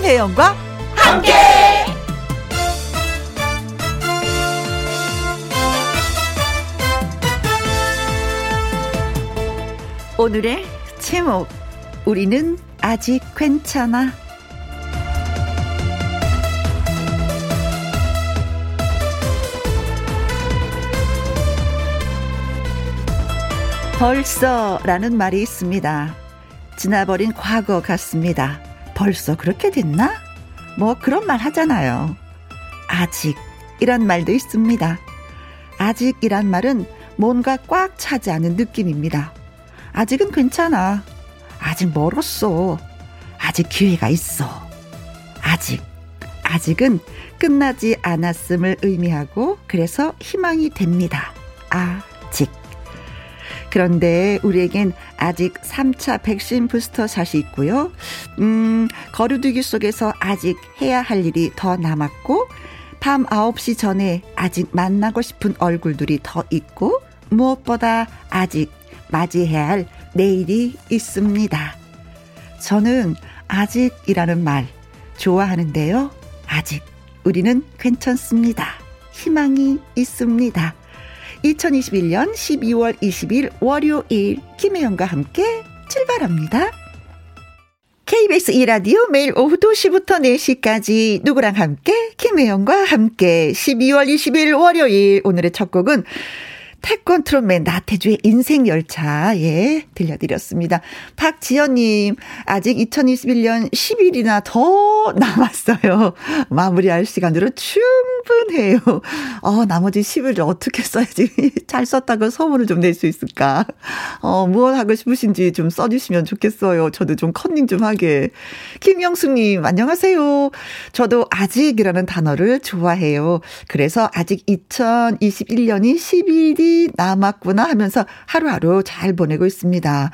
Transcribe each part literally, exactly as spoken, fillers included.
김혜영과 함께. 오늘의 제목, 우리는 아직 괜찮아. 벌써라는 말이 있습니다. 지나버린 과거 같습니다. 벌써 그렇게 됐나? 뭐 그런 말 하잖아요. 아직이란 말도 있습니다. 아직이란 말은 뭔가 꽉 차지 않은 느낌입니다. 아직은 괜찮아. 아직 멀었어. 아직 기회가 있어. 아직. 아직은 끝나지 않았음을 의미하고 그래서 희망이 됩니다. 아직. 그런데 우리에겐 아직 삼 차 백신 부스터샷이 있고요. 음, 거리두기 속에서 아직 해야 할 일이 더 남았고, 밤 아홉 시 전에 아직 만나고 싶은 얼굴들이 더 있고, 무엇보다 아직 맞이해야 할 내일이 있습니다. 저는 아직이라는 말 좋아하는데요. 아직 우리는 괜찮습니다. 희망이 있습니다. 이천이십일 년 십이월 이십 일 월요일, 김혜영과 함께 출발합니다. 케이비에스 이 라디오 매일 오후 두 시부터 네 시까지 누구랑 함께, 김혜영과 함께. 십이월 이십 일 월요일, 오늘의 첫 곡은 태권 트롯맨 나태주의 인생열차, 예, 들려드렸습니다. 박지연님, 아직 이천이십일 년 십 일이나 더 남았어요. 마무리할 시간으로 충분해요. 어, 나머지 십 일을 어떻게 써야지 잘 썼다고 소문을 좀 낼 수 있을까. 어, 무엇 하고 싶으신지 좀 써주시면 좋겠어요. 저도 좀 컨닝 좀 하게. 김영숙님, 안녕하세요. 저도 아직이라는 단어를 좋아해요. 그래서 아직 이천이십일 년이 십 일이 남았구나 하면서 하루하루 잘 보내고 있습니다.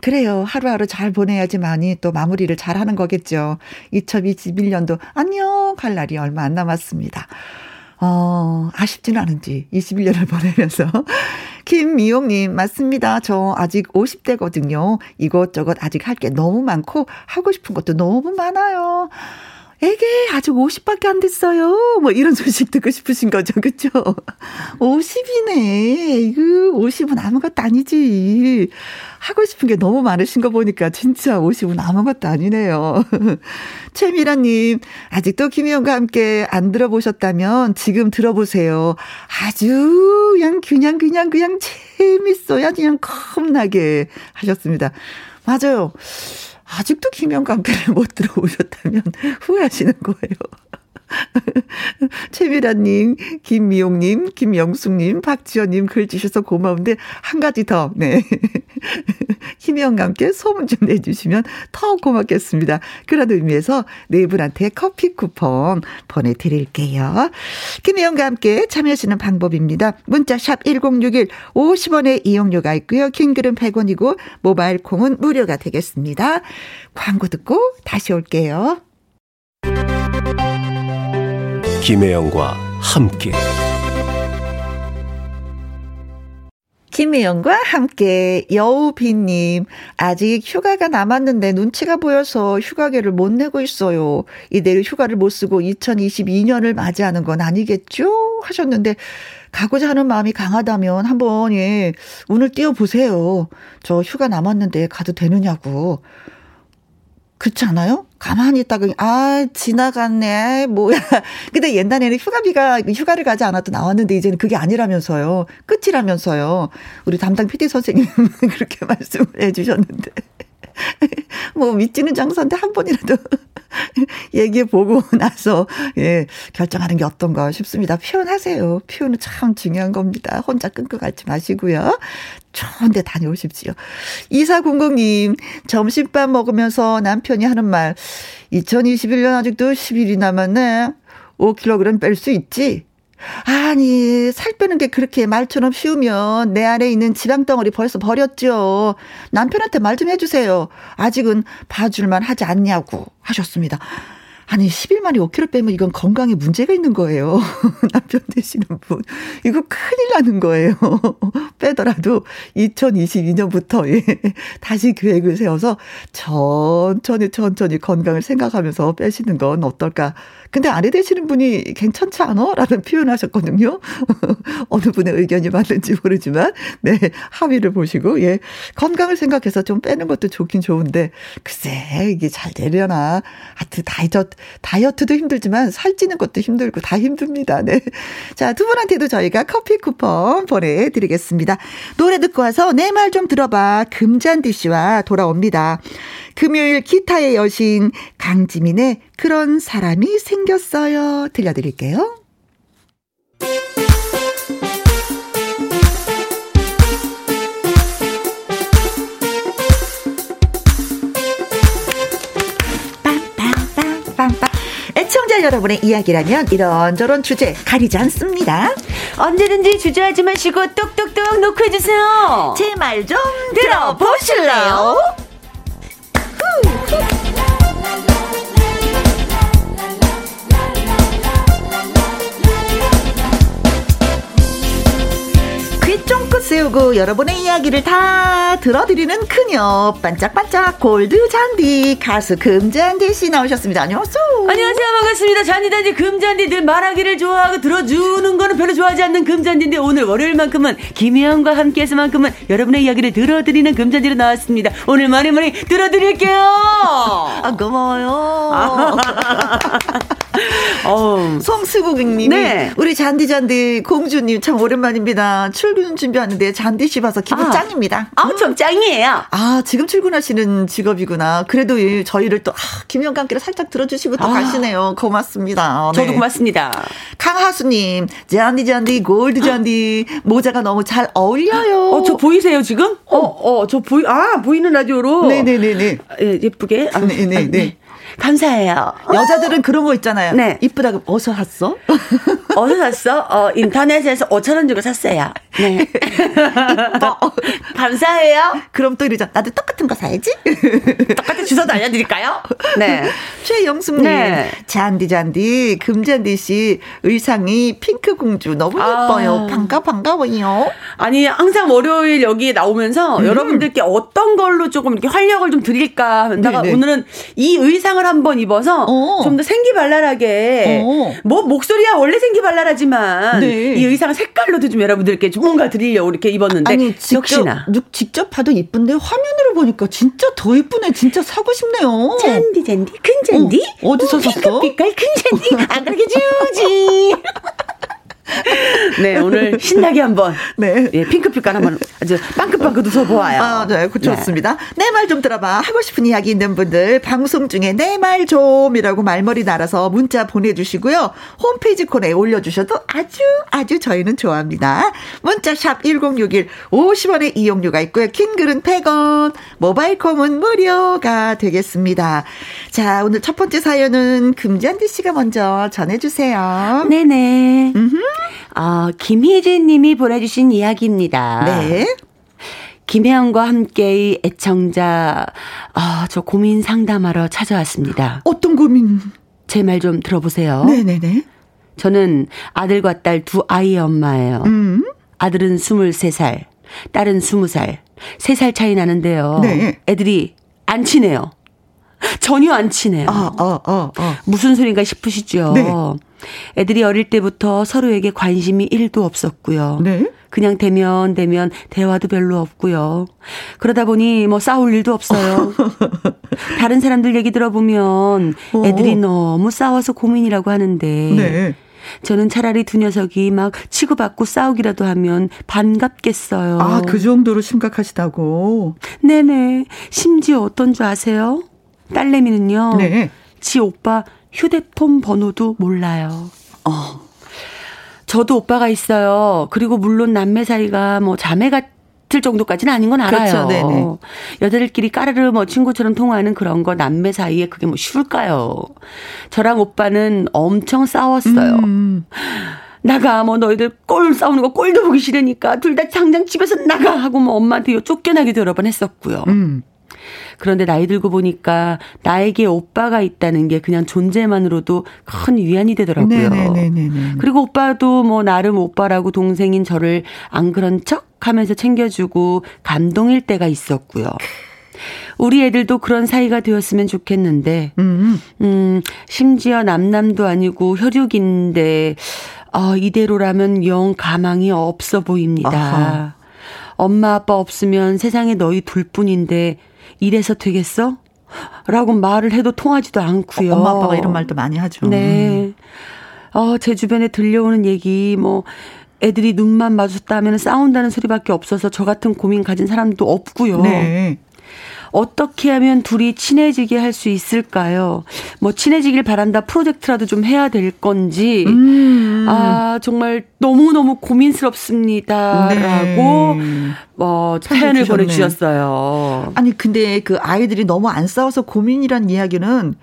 그래요. 하루하루 잘 보내야지만이 또 마무리를 잘하는 거겠죠. 이천이십일 년도 안녕 할 날이 얼마 안 남았습니다. 어, 아쉽지는 않은지 이십일 년을 보내면서. 김미용님, 맞습니다. 저 아직 오십 대거든요. 이것저것 아직 할 게 너무 많고 하고 싶은 것도 너무 많아요. 에게, 아직 오십밖에 안 됐어요. 뭐 이런 소식 듣고 싶으신 거죠. 그렇죠? 오십이네. 이거 오십은 아무것도 아니지. 하고 싶은 게 너무 많으신 거 보니까 진짜 오십은 아무것도 아니네요. 최미라님, 아직도 김희영과 함께 안 들어보셨다면 지금 들어보세요. 아주 그냥 그냥 그냥 그냥 재밌어요. 그냥 겁나게 하셨습니다. 맞아요. 아직도 김혜영과 함께를 못 들어오셨다면 후회하시는 거예요. 최미라님, 김미용님, 김영숙님, 박지연님 글 주셔서 고마운데 한 가지 더, 네, 김혜영과 함께 소문 좀 내주시면 더 고맙겠습니다. 그런 의미에서 네 분한테 커피 쿠폰 보내드릴게요. 김혜영과 함께 참여하시는 방법입니다. 문자 샵 일공육일, 오십 원의 이용료가 있고요. 킹글은 백 원이고 모바일 콩은 무료가 되겠습니다. 광고 듣고 다시 올게요. 김혜영과 함께. 김혜영과 함께. 여우비님, 아직 휴가가 남았는데 눈치가 보여서 휴가계를 못 내고 있어요. 이대로 휴가를 못 쓰고 이천이십이 년을 맞이하는 건 아니겠죠? 하셨는데, 가고자 하는 마음이 강하다면 한번, 예, 운을 띄워보세요. 저 휴가 남았는데 가도 되느냐고. 그렇지 않아요? 가만히 있다가, 아, 지나갔네, 뭐야. 근데 옛날에는 휴가비가, 휴가를 가지 않아도 나왔는데 이제는 그게 아니라면서요. 끝이라면서요. 우리 담당 피디 선생님은 그렇게 말씀을 해주셨는데. 뭐, 믿지는 장사인데 한 번이라도 얘기해보고 나서, 예, 결정하는 게 어떤가 싶습니다. 표현하세요. 표현은 참 중요한 겁니다. 혼자 끊고 갈지 마시고요. 좋은 데 다녀오십시오. 이사공공님, 점심밥 먹으면서 남편이 하는 말, 이천이십일 년 아직도 십 일이 남았네. 오 킬로그램 뺄 수 있지? 아니, 살 빼는 게 그렇게 말처럼 쉬우면 내 안에 있는 지방덩어리 벌써 버렸죠. 남편한테 말 좀 해주세요. 아직은 봐줄만 하지 않냐고 하셨습니다. 아니 십 일 만에 오 킬로그램 빼면 이건 건강에 문제가 있는 거예요. 남편 되시는 분. 이거 큰일 나는 거예요. 빼더라도 이천이십이 년부터 예, 다시 계획을 세워서 천천히 천천히 건강을 생각하면서 빼시는 건 어떨까. 근데 아내 되시는 분이 괜찮지 않아? 라는 표현을 하셨거든요. 어느 분의 의견이 맞는지 모르지만 네 합의를 보시고 예 건강을 생각해서 좀 빼는 것도 좋긴 좋은데 글쎄 이게 잘 되려나. 하여튼 다이어트 다이어트도 힘들지만 살찌는 것도 힘들고 다 힘듭니다. 네. 자, 두 분한테도 저희가 커피 쿠폰 보내드리겠습니다. 노래 듣고 와서 내 말 좀 들어봐. 금잔디 씨와 돌아옵니다. 금요일 기타의 여신 강지민의 그런 사람이 생겼어요. 들려드릴게요. 애청자 여러분의 이야기라면 이런저런 주제 가리지 않습니다. 언제든지 주저하지 마시고 똑똑똑 노크해주세요. 제 말 좀 들어보실래요? 귀 쫑긋 세우고 여러분의 이야기를 다 들어드리는 그녀 반짝반짝 골드 잔디 가수 금잔디 씨 나오셨습니다. 안녕하세요. 안녕하세요. 반갑습니다. 잔디단지 금잔디. 늘 말하기를 좋아하고 들어주는 거는 별로 좋아하지 않는 금잔디인데 오늘 월요일만큼은 김혜영과 함께해서만큼은 여러분의 이야기를 들어드리는 금잔디로 나왔습니다. 오늘 많이 많이 들어드릴게요. 아, 고마워요. 송수국님, 네. 우리 잔디잔디 공주님 참 오랜만입니다. 출근 준비하는데 잔디씨 봐서 기분 아, 짱입니다. 엄청 음. 짱이에요. 아 지금 출근하시는 직업이구나. 그래도 저희를 또 아, 김영감 씨를 살짝 들어주시고 또 아. 가시네요. 고맙습니다. 네. 저도 고맙습니다. 강하수님, 잔디잔디 골드잔디 모자가 너무 잘 어울려요. 어, 저 보이세요 지금? 어, 어, 저 보이 아 보이는 라디오로. 네네네네. 예, 예쁘게. 아, 네네네. 아, 네. 감사해요. 여자들은 그런 거 있잖아요. 네. 이쁘다고 어디서 샀어? 어디서 샀어? 어, 인터넷에서 오천 원 주고 샀어요. 네. 감사해요. 그럼 또 이러죠. 나도 똑같은 거 사야지. 똑같은 주소도 알려드릴까요? 네. 최영숙님. 네. 잔디 잔디 금잔디 씨 의상이 핑크 공주 너무 아. 예뻐요. 반가 반가워요. 아니 항상 월요일 여기에 나오면서 음. 여러분들께 어떤 걸로 조금 이렇게 활력을 좀 드릴까 하다가 오늘은 이 의상을 한번 입어서 좀 더 생기발랄하게 오. 뭐 목소리야 원래 생기발랄하지만 네. 이 의상 색깔로도 좀 여러분들께 뭔가 드리려고 이렇게 입었는데 아니, 직접, 역시나 직접 봐도 예쁜데 화면으로 보니까 진짜 더 예쁘네. 진짜 사고 싶네요. 잔디 잔디 금잔디 어, 어디서 음, 샀어? 빛깔 금잔디 안 그렇게 주지. 네 오늘 신나게 한번 네 예, 핑크빛깔 한번 아주 빵긋빵긋 웃어보아요. 아, 네, 좋습니다. 네. 내 말 좀 들어봐. 하고 싶은 이야기 있는 분들 방송 중에 내 말 좀이라고 말머리 달아서 문자 보내주시고요. 홈페이지 코너에 올려주셔도 아주 아주 저희는 좋아합니다. 문자샵 일공육일 오십 원의 이용료가 있고요. 긴 글은 백 원 모바일콤은 무료가 되겠습니다. 자 오늘 첫 번째 사연은 금잔디 씨가 먼저 전해주세요. 네네. 음흠. 어, 김희진 님이 보내주신 이야기입니다. 네. 김혜영과 함께의 애청자, 어, 저 고민 상담하러 찾아왔습니다. 어떤 고민? 제 말 좀 들어보세요. 네네네. 저는 아들과 딸 두 아이의 엄마예요. 음. 아들은 스물세 살, 딸은 스무 살, 세 살 차이 나는데요. 네. 애들이 안 친해요. 전혀 안 친해요. 아, 아, 아, 아. 무슨 소린가 싶으시죠? 네. 애들이 어릴 때부터 서로에게 관심이 일도 없었고요. 네? 그냥 대면 대면 대화도 별로 없고요. 그러다 보니 뭐 싸울 일도 없어요. 다른 사람들 얘기 들어보면 애들이 너무 싸워서 고민이라고 하는데 네. 저는 차라리 두 녀석이 막 치고받고 싸우기라도 하면 반갑겠어요. 아, 그 정도로 심각하시다고? 네네. 심지어 어떤 줄 아세요? 딸내미는요. 네. 지 오빠 휴대폰 번호도 몰라요. 어. 저도 오빠가 있어요. 그리고 물론 남매 사이가 뭐 자매 같을 정도까지는 아닌 건 알아요. 그렇죠, 네네. 여자들끼리 까르르 뭐 친구처럼 통화하는 그런 거 남매 사이에 그게 뭐 쉬울까요? 저랑 오빠는 엄청 싸웠어요. 음. 나가 뭐 너희들 꼴 싸우는 거 꼴도 보기 싫으니까 둘 다 당장 집에서 나가 하고 뭐 엄마한테 쫓겨나기도 여러 번 했었고요. 음. 그런데 나이 들고 보니까 나에게 오빠가 있다는 게 그냥 존재만으로도 큰 위안이 되더라고요. 네네네네네. 그리고 오빠도 뭐 나름 오빠라고 동생인 저를 안 그런 척 하면서 챙겨주고 감동일 때가 있었고요. 우리 애들도 그런 사이가 되었으면 좋겠는데 음, 심지어 남남도 아니고 혈육인데 어, 이대로라면 영 가망이 없어 보입니다. 아하. 엄마 아빠 없으면 세상에 너희 둘뿐인데 이래서 되겠어? 라고 말을 해도 통하지도 않고요. 어, 엄마 아빠가 이런 말도 많이 하죠. 네. 어, 제 주변에 들려오는 얘기 뭐 애들이 눈만 마주쳤다 하면 싸운다는 소리밖에 없어서 저 같은 고민 가진 사람도 없고요. 네. 어떻게 하면 둘이 친해지게 할 수 있을까요? 뭐 친해지길 바란다 프로젝트라도 좀 해야 될 건지 음. 아 정말 너무너무 고민스럽습니다라고 네. 어, 사연을 보내주셨어요. 아니 근데 그 아이들이 너무 안 싸워서 고민이란 이야기는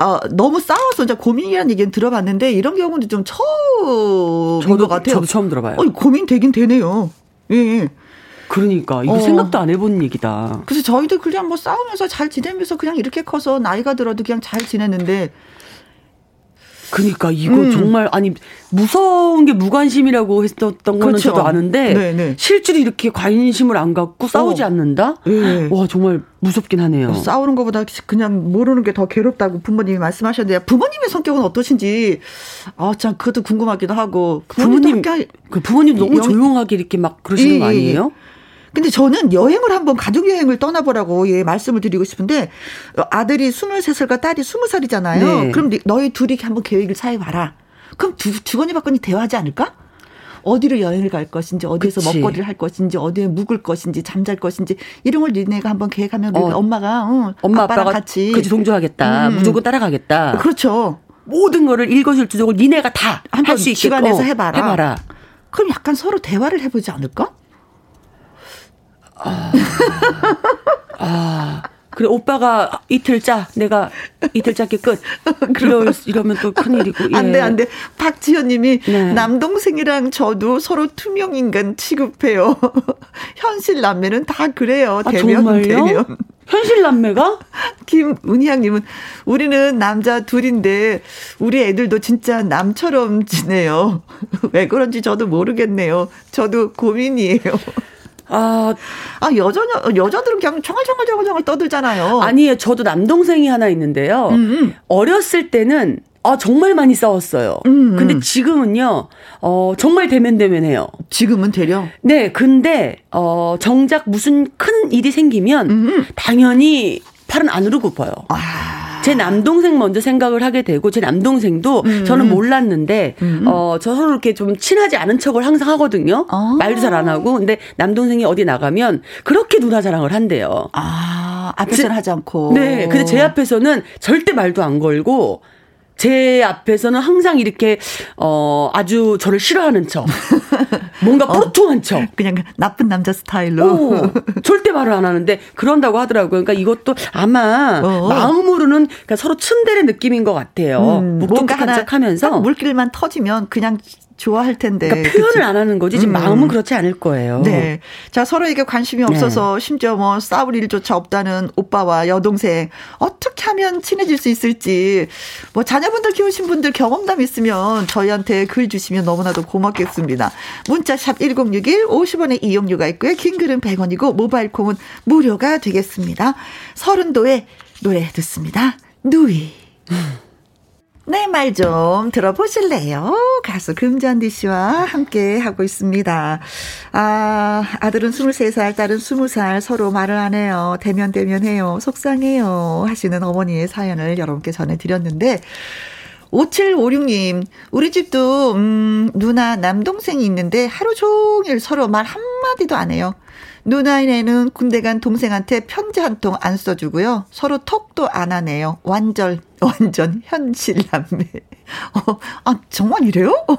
아, 너무 싸워서 이제 고민이라는 얘기는 들어봤는데 이런 경우는 좀 처음인 저도, 것 같아요. 저도 처음 들어봐요. 어, 고민 되긴 되네요. 예. 그러니까 이거 어. 생각도 안 해본 얘기다. 그래서 저희도 그냥 뭐 싸우면서 잘 지내면서 그냥 이렇게 커서 나이가 들어도 그냥 잘 지냈는데. 그러니까 이거 음. 정말 아니 무서운 게 무관심이라고 했었던 거는 그렇죠. 저도 아는데 네네. 실제로 이렇게 관심을 안 갖고 싸우지 어. 않는다? 네. 와 정말 무섭긴 하네요. 싸우는 것보다 그냥 모르는 게 더 괴롭다고 부모님이 말씀하셨는데 부모님의 성격은 어떠신지 아 참 그것도 궁금하기도 하고 부모님 그 부모님 너무 영... 조용하게 이렇게 막 그러시는 예, 거 아니에요? 예. 근데 저는 여행을 한번 가족여행을 떠나보라고 예, 말씀을 드리고 싶은데 아들이 스물세 살과 딸이 스무 살이잖아요. 네. 그럼 너희 둘이 한번 계획을 짜봐라. 그럼 두, 주거니 받거니 대화하지 않을까? 어디로 여행을 갈 것인지 어디에서 그치. 먹거리를 할 것인지 어디에 묵을 것인지 잠잘 것인지 이런 걸 니네가 한번 계획하면 어, 엄마가 응, 엄마 아빠랑 아빠가 같이. 그치 동조하겠다. 음. 무조건 따라가겠다. 그렇죠. 모든 거를 일거수일투족을 니네가 다 할 수 있게 집안에서 해봐라. 해봐라. 그럼 약간 서로 대화를 해보지 않을까? 아, 아, 그래 오빠가 이틀 짜 내가 이틀 짰게 끝 이러, 이러면 또 큰일이고 예. 안돼 안돼 박지현님이 네. 남동생이랑 저도 서로 투명인간 취급해요. 현실 남매는 다 그래요. 아, 대면 정말요? 대면 현실 남매가? 김은희양님은 우리는 남자 둘인데 우리 애들도 진짜 남처럼 지내요. 왜 그런지 저도 모르겠네요. 저도 고민이에요. 아, 아 여자 여자들은 그냥 정글정글정글 떠들잖아요. 아니에요. 저도 남동생이 하나 있는데요. 음음. 어렸을 때는 아 정말 많이 싸웠어요. 음음. 근데 지금은요, 어 정말 대면대면해요. 지금은 되려? 네. 근데 어 정작 무슨 큰 일이 생기면 음음. 당연히 팔은 안으로 굽어요. 아. 제 남동생 먼저 생각을 하게 되고 제 남동생도 음. 저는 몰랐는데 음. 어, 저 서로 이렇게 좀 친하지 않은 척을 항상 하거든요. 아. 말도 잘 안 하고. 근데 남동생이 어디 나가면 그렇게 누나 자랑을 한대요. 아, 앞에서는 하지 않고. 네. 근데 제 앞에서는 절대 말도 안 걸고 제 앞에서는 항상 이렇게 어, 아주 저를 싫어하는 척. 뭔가 뿌퉁한 어, 척. 그냥 나쁜 남자 스타일로. 오, 절대 말을 안 하는데 그런다고 하더라고요. 그러니까 이것도 아마 어. 마음으로는 그러니까 서로 츤데레 느낌인 것 같아요. 음, 뭔가 간척하면서 물길만 터지면 그냥 좋아할 텐데. 그러니까 표현을 그치? 안 하는 거지. 지금 음. 마음은 그렇지 않을 거예요. 네. 자, 서로에게 관심이 없어서 네. 심지어 뭐 싸울 일조차 없다는 오빠와 여동생. 어떻게 하면 친해질 수 있을지. 뭐 자녀분들 키우신 분들 경험담 있으면 저희한테 글 주시면 너무나도 고맙겠습니다. 문자샵 일공육일 오십 원의 이용료가 있고요. 긴 글은 백 원이고 모바일 콩은 무료가 되겠습니다. 서른도의 노래 듣습니다. 누이. 네, 말 좀 들어보실래요? 가수 금잔디 씨와 함께 하고 있습니다. 아, 아들은 스물세 살, 딸은 스무 살, 서로 말을 안 해요. 대면대면해요. 속상해요. 하시는 어머니의 사연을 여러분께 전해드렸는데, 오칠오육 님, 우리 집도, 음, 누나 남동생이 있는데 하루 종일 서로 말 한마디도 안 해요. 누나인애는 군대 간 동생한테 편지 한 통 안 써주고요. 서로 톡도 안 하네요. 완전 완전 현실 남매. 어, 아 정말 이래요? 어.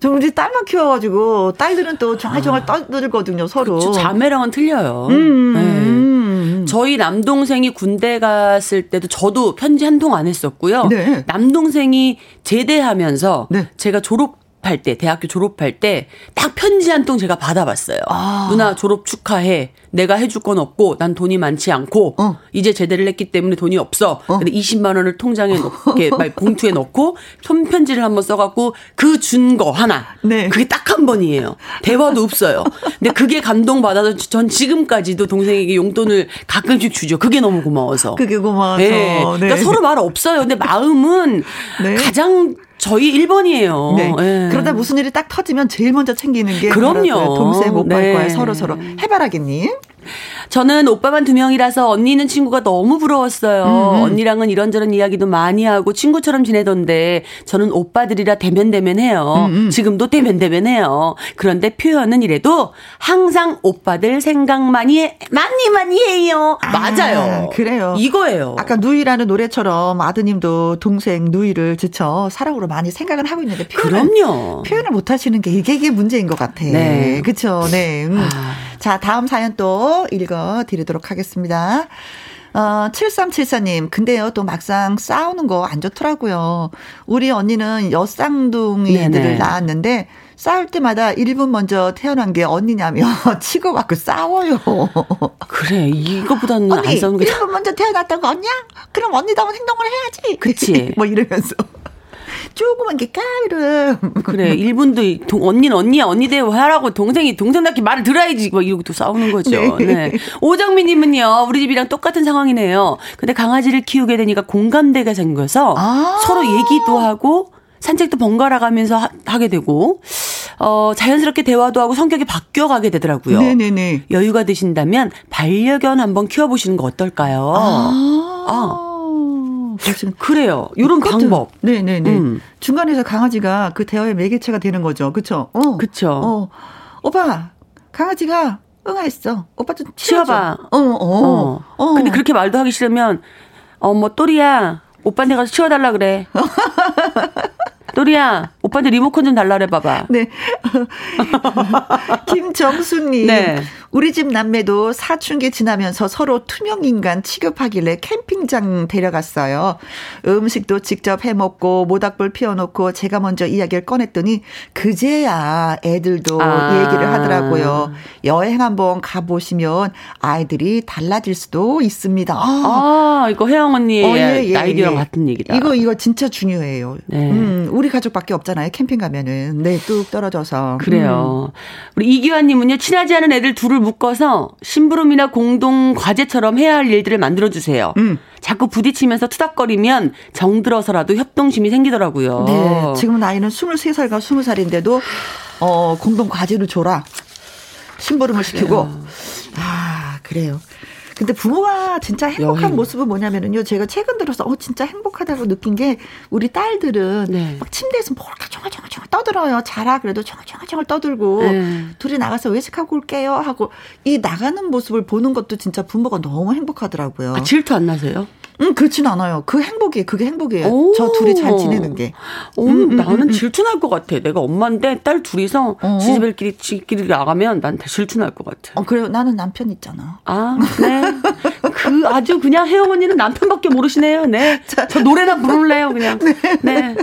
저 우리 딸만 키워가지고 딸들은 또 정말정말 아, 떠들거든요. 서로. 그쵸, 자매랑은 틀려요. 음. 네. 저희 남동생이 군대 갔을 때도 저도 편지 한 통 안 했었고요. 네. 남동생이 제대하면서 네. 제가 졸업 졸업할 때, 대학교 졸업할 때 딱 편지 한 통 제가 받아봤어요. 아. 누나 졸업 축하해. 내가 해줄 건 없고 난 돈이 많지 않고 어. 이제 제대를 했기 때문에 돈이 없어. 어. 근데 이십만 원을 통장에 넣게 봉투에 넣고 손편지를 한번 써갖고 그 준 거 하나. 네. 그게 딱 한 번이에요. 대화도 없어요. 근데 그게 감동받아서 전 지금까지도 동생에게 용돈을 가끔씩 주죠. 그게 너무 고마워서. 그게 고마워서. 네. 네. 그러니까 네. 서로 말 없어요. 근데 마음은 네. 가장 저희 일 번이에요. 네. 네. 그러다 무슨 일이 딱 터지면 제일 먼저 챙기는 게 그럼요. 동생 오빠일 네. 거예요. 서로 서로. 해바라기님. 저는 오빠만 두 명이라서 언니 있는 친구가 너무 부러웠어요. 음. 언니랑은 이런저런 이야기도 많이 하고 친구처럼 지내던데 저는 오빠들이라 대면대면해요. 음. 지금도 대면대면해요. 그런데 표현은 이래도 항상 오빠들 생각만이 해, 많이 많이 해요. 아, 맞아요. 그래요. 이거예요. 아까 누이라는 노래처럼 아드님도 동생 누이를 지쳐 사랑으로 많이 생각은 하고 있는데 표현을, 그럼요. 표현을 못 하시는 게 이게, 이게 문제인 것 같아. 네. 그렇죠. 네. 음. 아. 자, 다음 사연 또 읽어드리도록 하겠습니다. 어, 칠삼칠사 님, 근데요, 또 막상 싸우는 거 안 좋더라고요. 우리 언니는 엿쌍둥이들을 네네. 낳았는데, 싸울 때마다 일 분 먼저 태어난 게 언니냐며 치고 받고 싸워요. 그래, 이거보다는 언니, 안 싸우는 게. 일 분 먼저 태어났던 거 언니야? 그럼 언니다운 행동을 해야지. 그치. 뭐 이러면서. 조그만 게 까름. 그래, 일본도 동, 언니는 언니야, 언니 대우하라고 동생이 동생 낳기 말을 들어야지. 막 이러고 또 싸우는 거죠. 네. 네. 오정민님은요, 우리 집이랑 똑같은 상황이네요. 근데 강아지를 키우게 되니까 공감대가 생겨서 아~ 서로 얘기도 하고 산책도 번갈아 가면서 하, 하게 되고 어, 자연스럽게 대화도 하고 성격이 바뀌어가게 되더라고요. 네네네. 여유가 되신다면 반려견 한번 키워보시는 거 어떨까요? 아. 아. 그래요. 이런 방법. 네네네. 음. 중간에서 강아지가 그 대화의 매개체가 되는 거죠. 그렇죠? 어. 그렇죠. 어. 오빠, 강아지가 응아했어. 오빠 좀 치워봐. 어, 어. 어. 어. 근데 그렇게 말도 하기 싫으면 어, 뭐 또리야, 오빠한테 가서 치워달라 그래. 또리야, 오빠한테 리모컨 좀 달라 그래 봐봐. 네. 김정수님. 네. 우리 집 남매도 사춘기 지나면서 서로 투명인간 취급하길래 캠핑장 데려갔어요. 음식도 직접 해먹고 모닥불 피워놓고 제가 먼저 이야기를 꺼냈더니 그제야 애들도 아. 얘기를 하더라고요. 여행 한번 가보시면 아이들이 달라질 수도 있습니다. 아, 아 이거 혜영 언니 어, 예, 예, 나이기랑 예. 같은 얘기다. 이거 이거 진짜 중요해요. 네. 음, 우리 가족밖에 없잖아요. 캠핑 가면은. 네, 뚝 떨어져서. 그래요. 음. 우리 이기환님은요. 친하지 않은 애들 둘을 묶어서 심부름이나 공동 과제처럼 해야 할 일들을 만들어주세요. 음. 자꾸 부딪히면서 투닥거리면 정들어서라도 협동심이 생기더라고요. 네, 지금 나이는 스물세 살과 스무 살인데도 어, 공동 과제를 줘라. 심부름을 그래요. 시키고. 아, 그래요. 근데 부모가 진짜 행복한 여행. 모습은 뭐냐면요. 제가 최근 들어서 어 진짜 행복하다고 느낀 게 우리 딸들은 네. 막 침대에서 뭘까 쫑알쫑알쫑알 떠들어요. 자라 그래도 쫑알쫑알쫑알 떠들고 네. 둘이 나가서 외식하고 올게요 하고 이 나가는 모습을 보는 것도 진짜 부모가 너무 행복하더라고요. 아, 질투 안 나세요? 응, 그렇진 않아요. 그 행복이에요. 그게 행복이에요. 저 둘이 잘 지내는 게. 오, 음, 음, 나는 음, 질투날 것 같아. 내가 엄마인데 딸 둘이서 지지배끼리 지끼리 나가면 난 질투날 것 같아. 어, 그래요. 나는 남편 있잖아. 아, 네. 그 아주 그냥 혜영 언니는 남편밖에 모르시네요. 네. 자, 저 노래나 부를래요, 그냥. 네. 네.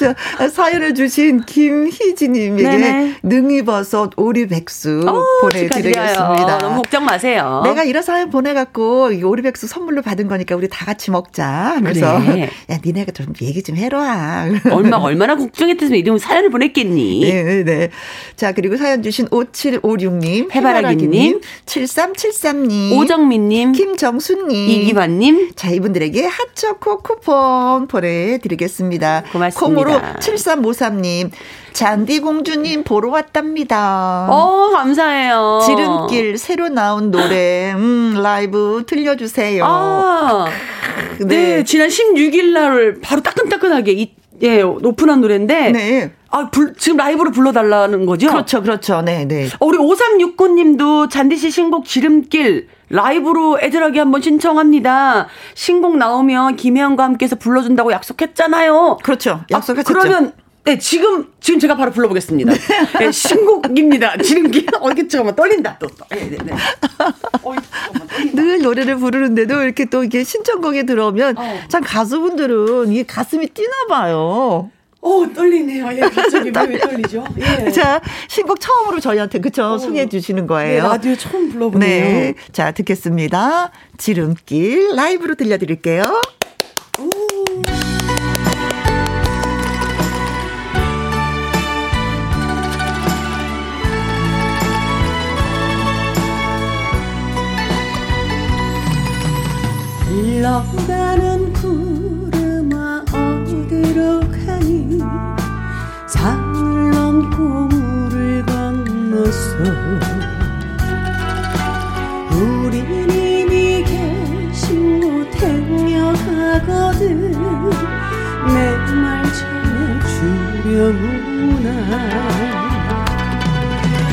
자, 사연을 주신 김희진님에게 네네. 능이버섯 오리백수 오, 보내드리겠습니다. 너무 걱정 마세요. 내가 이런 사연 보내갖고 오리백수 선물로 받은 거니까 우리 다 같이. 먹자. 그래서 그래. 야, 니네가 좀 얘기 좀 해라. 얼마 얼마나 걱정했으면 이런 사연을 보냈겠니? 네, 네. 자, 그리고 사연 주신 오칠오육 님, 해바라기 님, 칠삼칠삼 님, 오정민 님, 김정순 님, 이기환 님. 자, 이분들에게 핫초코 쿠폰 보내 드리겠습니다. 고맙습니다. 콩으로 칠삼오삼 님, 잔디 공주님 보러 왔답니다. 어, 감사해요. 지름길 새로 나온 노래 음, 라이브 틀려 주세요. 아. 네. 네, 지난 십육 일 날 바로 따끈따끈하게 이, 예, 오픈한 노래인데 네. 아, 불, 지금 라이브로 불러달라는 거죠? 그렇죠, 그렇죠. 네, 네. 어, 우리 오삼육구 님도 잔디씨 신곡 지름길 라이브로 애절하게 한번 신청합니다. 신곡 나오면 김혜영과 함께해서 불러준다고 약속했잖아요. 그렇죠, 약속했죠. 아, 그러면 네, 지금 지금 제가 바로 불러보겠습니다. 네, 신곡입니다. 지름길. 어, 이렇게 잠깐만 떨린다 또. 네, 네, 네. 어, 늘 노래를 부르는데도 이렇게 또 이게 신청곡에 들어오면 어. 참 가수분들은 이게 가슴이 뛰나 봐요. 오, 떨리네요. 예, 갑자기 왜 떨리죠? 예. 자, 신곡 처음으로 저희한테, 그쵸? 어, 소개해 주시는 거예요. 네, 라디오 처음 불러보네요. 네. 자, 듣겠습니다. 지름길 라이브로 들려드릴게요. 흘러가는 구름아 어디로 가니, 산을 넘고 물을 건너서 우린 이미 계신 곳 행여하거든. 내 말 전해주려구나.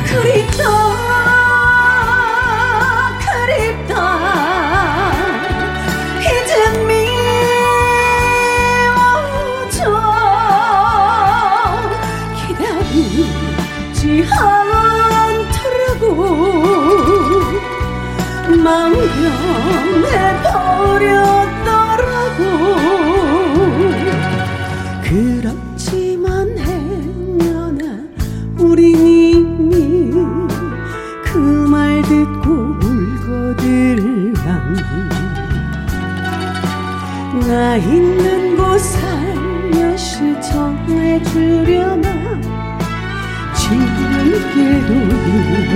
그립다 그립다 않더라고, 망명해버렸더라고. 그렇지만 행여나 우린 이미 그 말 듣고 울고들랑 나 있는 곳 살며시 전해주려나.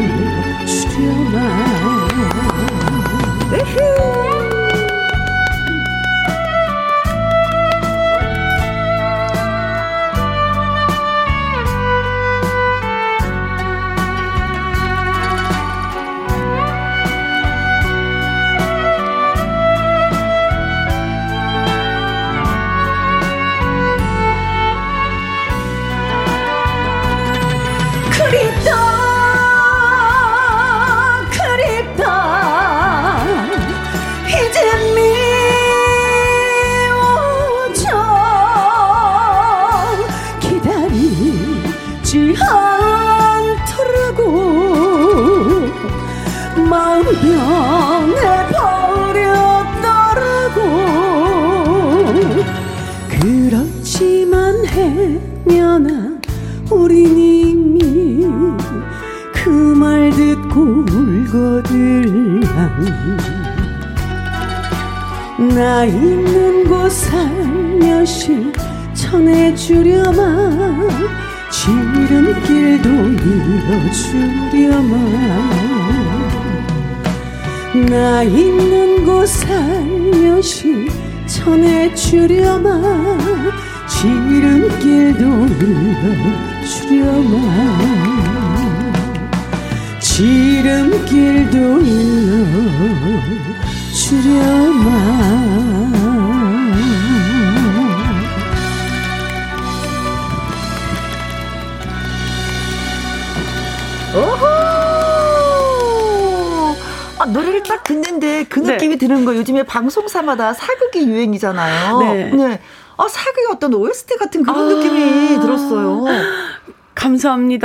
나 있는 곳 살며시 전해주려마. 지름길도 이어주려마. 나 있는 곳 살며시 전해주려마. 지름길도 이어주려마. 지름길도 일러주려마. 오호! 아, 노래를 딱 듣는데 그 느낌이 네. 드는 거. 요즘에 방송사마다 사극이 유행이잖아요. 네. 네. 아, 사극의 어떤 오에스티 같은 그런 아~ 느낌이 들었어요. 감사합니다.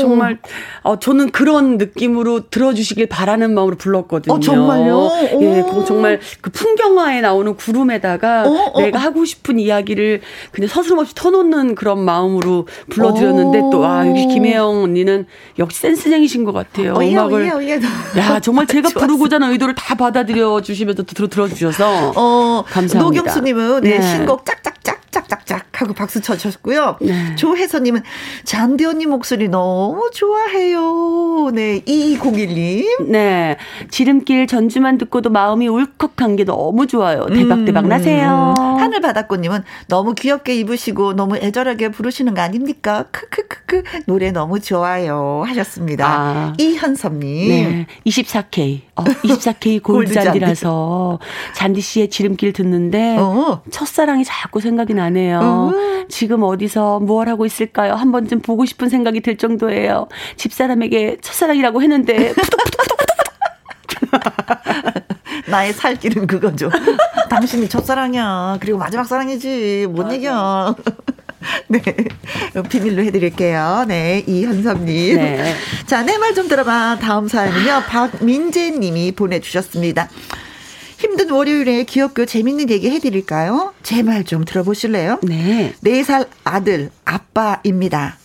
정말 어, 저는 그런 느낌으로 들어주시길 바라는 마음으로 불렀거든요. 어, 정말요? 예, 그, 정말 그 풍경화에 나오는 구름에다가 오, 내가 오. 하고 싶은 이야기를 그냥 서슴없이 터놓는 그런 마음으로 불러드렸는데 또 아, 여기 김혜영 언니는 역시 센스쟁이신 것 같아요. 어, 음악을 어, 예, 어, 예. 야 정말 제가 부르고자 하는 의도를 다 받아들여 주시면서 또 들어 들어주셔서 어, 감사합니다. 노경수님은 네, 네. 신곡 짝짝짝. 짝짝짝 하고 박수 쳐주셨고요. 네. 조혜선님은 잔디 언니 목소리 너무 좋아해요. 네, 이이공일 님. 네, 지름길 전주만 듣고도 마음이 울컥한 게 너무 좋아요. 대박 대박 음. 나세요. 하늘바닷꽃님은 너무 귀엽게 입으시고 너무 애절하게 부르시는 거 아닙니까? 크크크크 노래 너무 좋아요 하셨습니다. 아. 이현섭님. 네, 이십사 케이 어, 이십사 케이 골드잔디라서 잔디 씨의 지름길 듣는데 어. 첫사랑이 자꾸 생각이 나. 네요. 음. 지금 어디서 뭘 하고 있을까요? 한 번쯤 보고 싶은 생각이 들 정도예요. 집사람에게 첫사랑이라고 했는데 나의 살 길은 그거죠. 당신이 첫사랑이야. 그리고 마지막 사랑이지. 뭔 얘기야. 네, 비밀로 해드릴게요. 네, 이현섭님. 네. 자, 내 말 좀 들어봐. 다음 사연은요 박민재님이 보내주셨습니다. 힘든 월요일에 귀엽고 재밌는 얘기 해드릴까요? 제 말 좀 들어보실래요? 네. 네 살 아들 아빠입니다.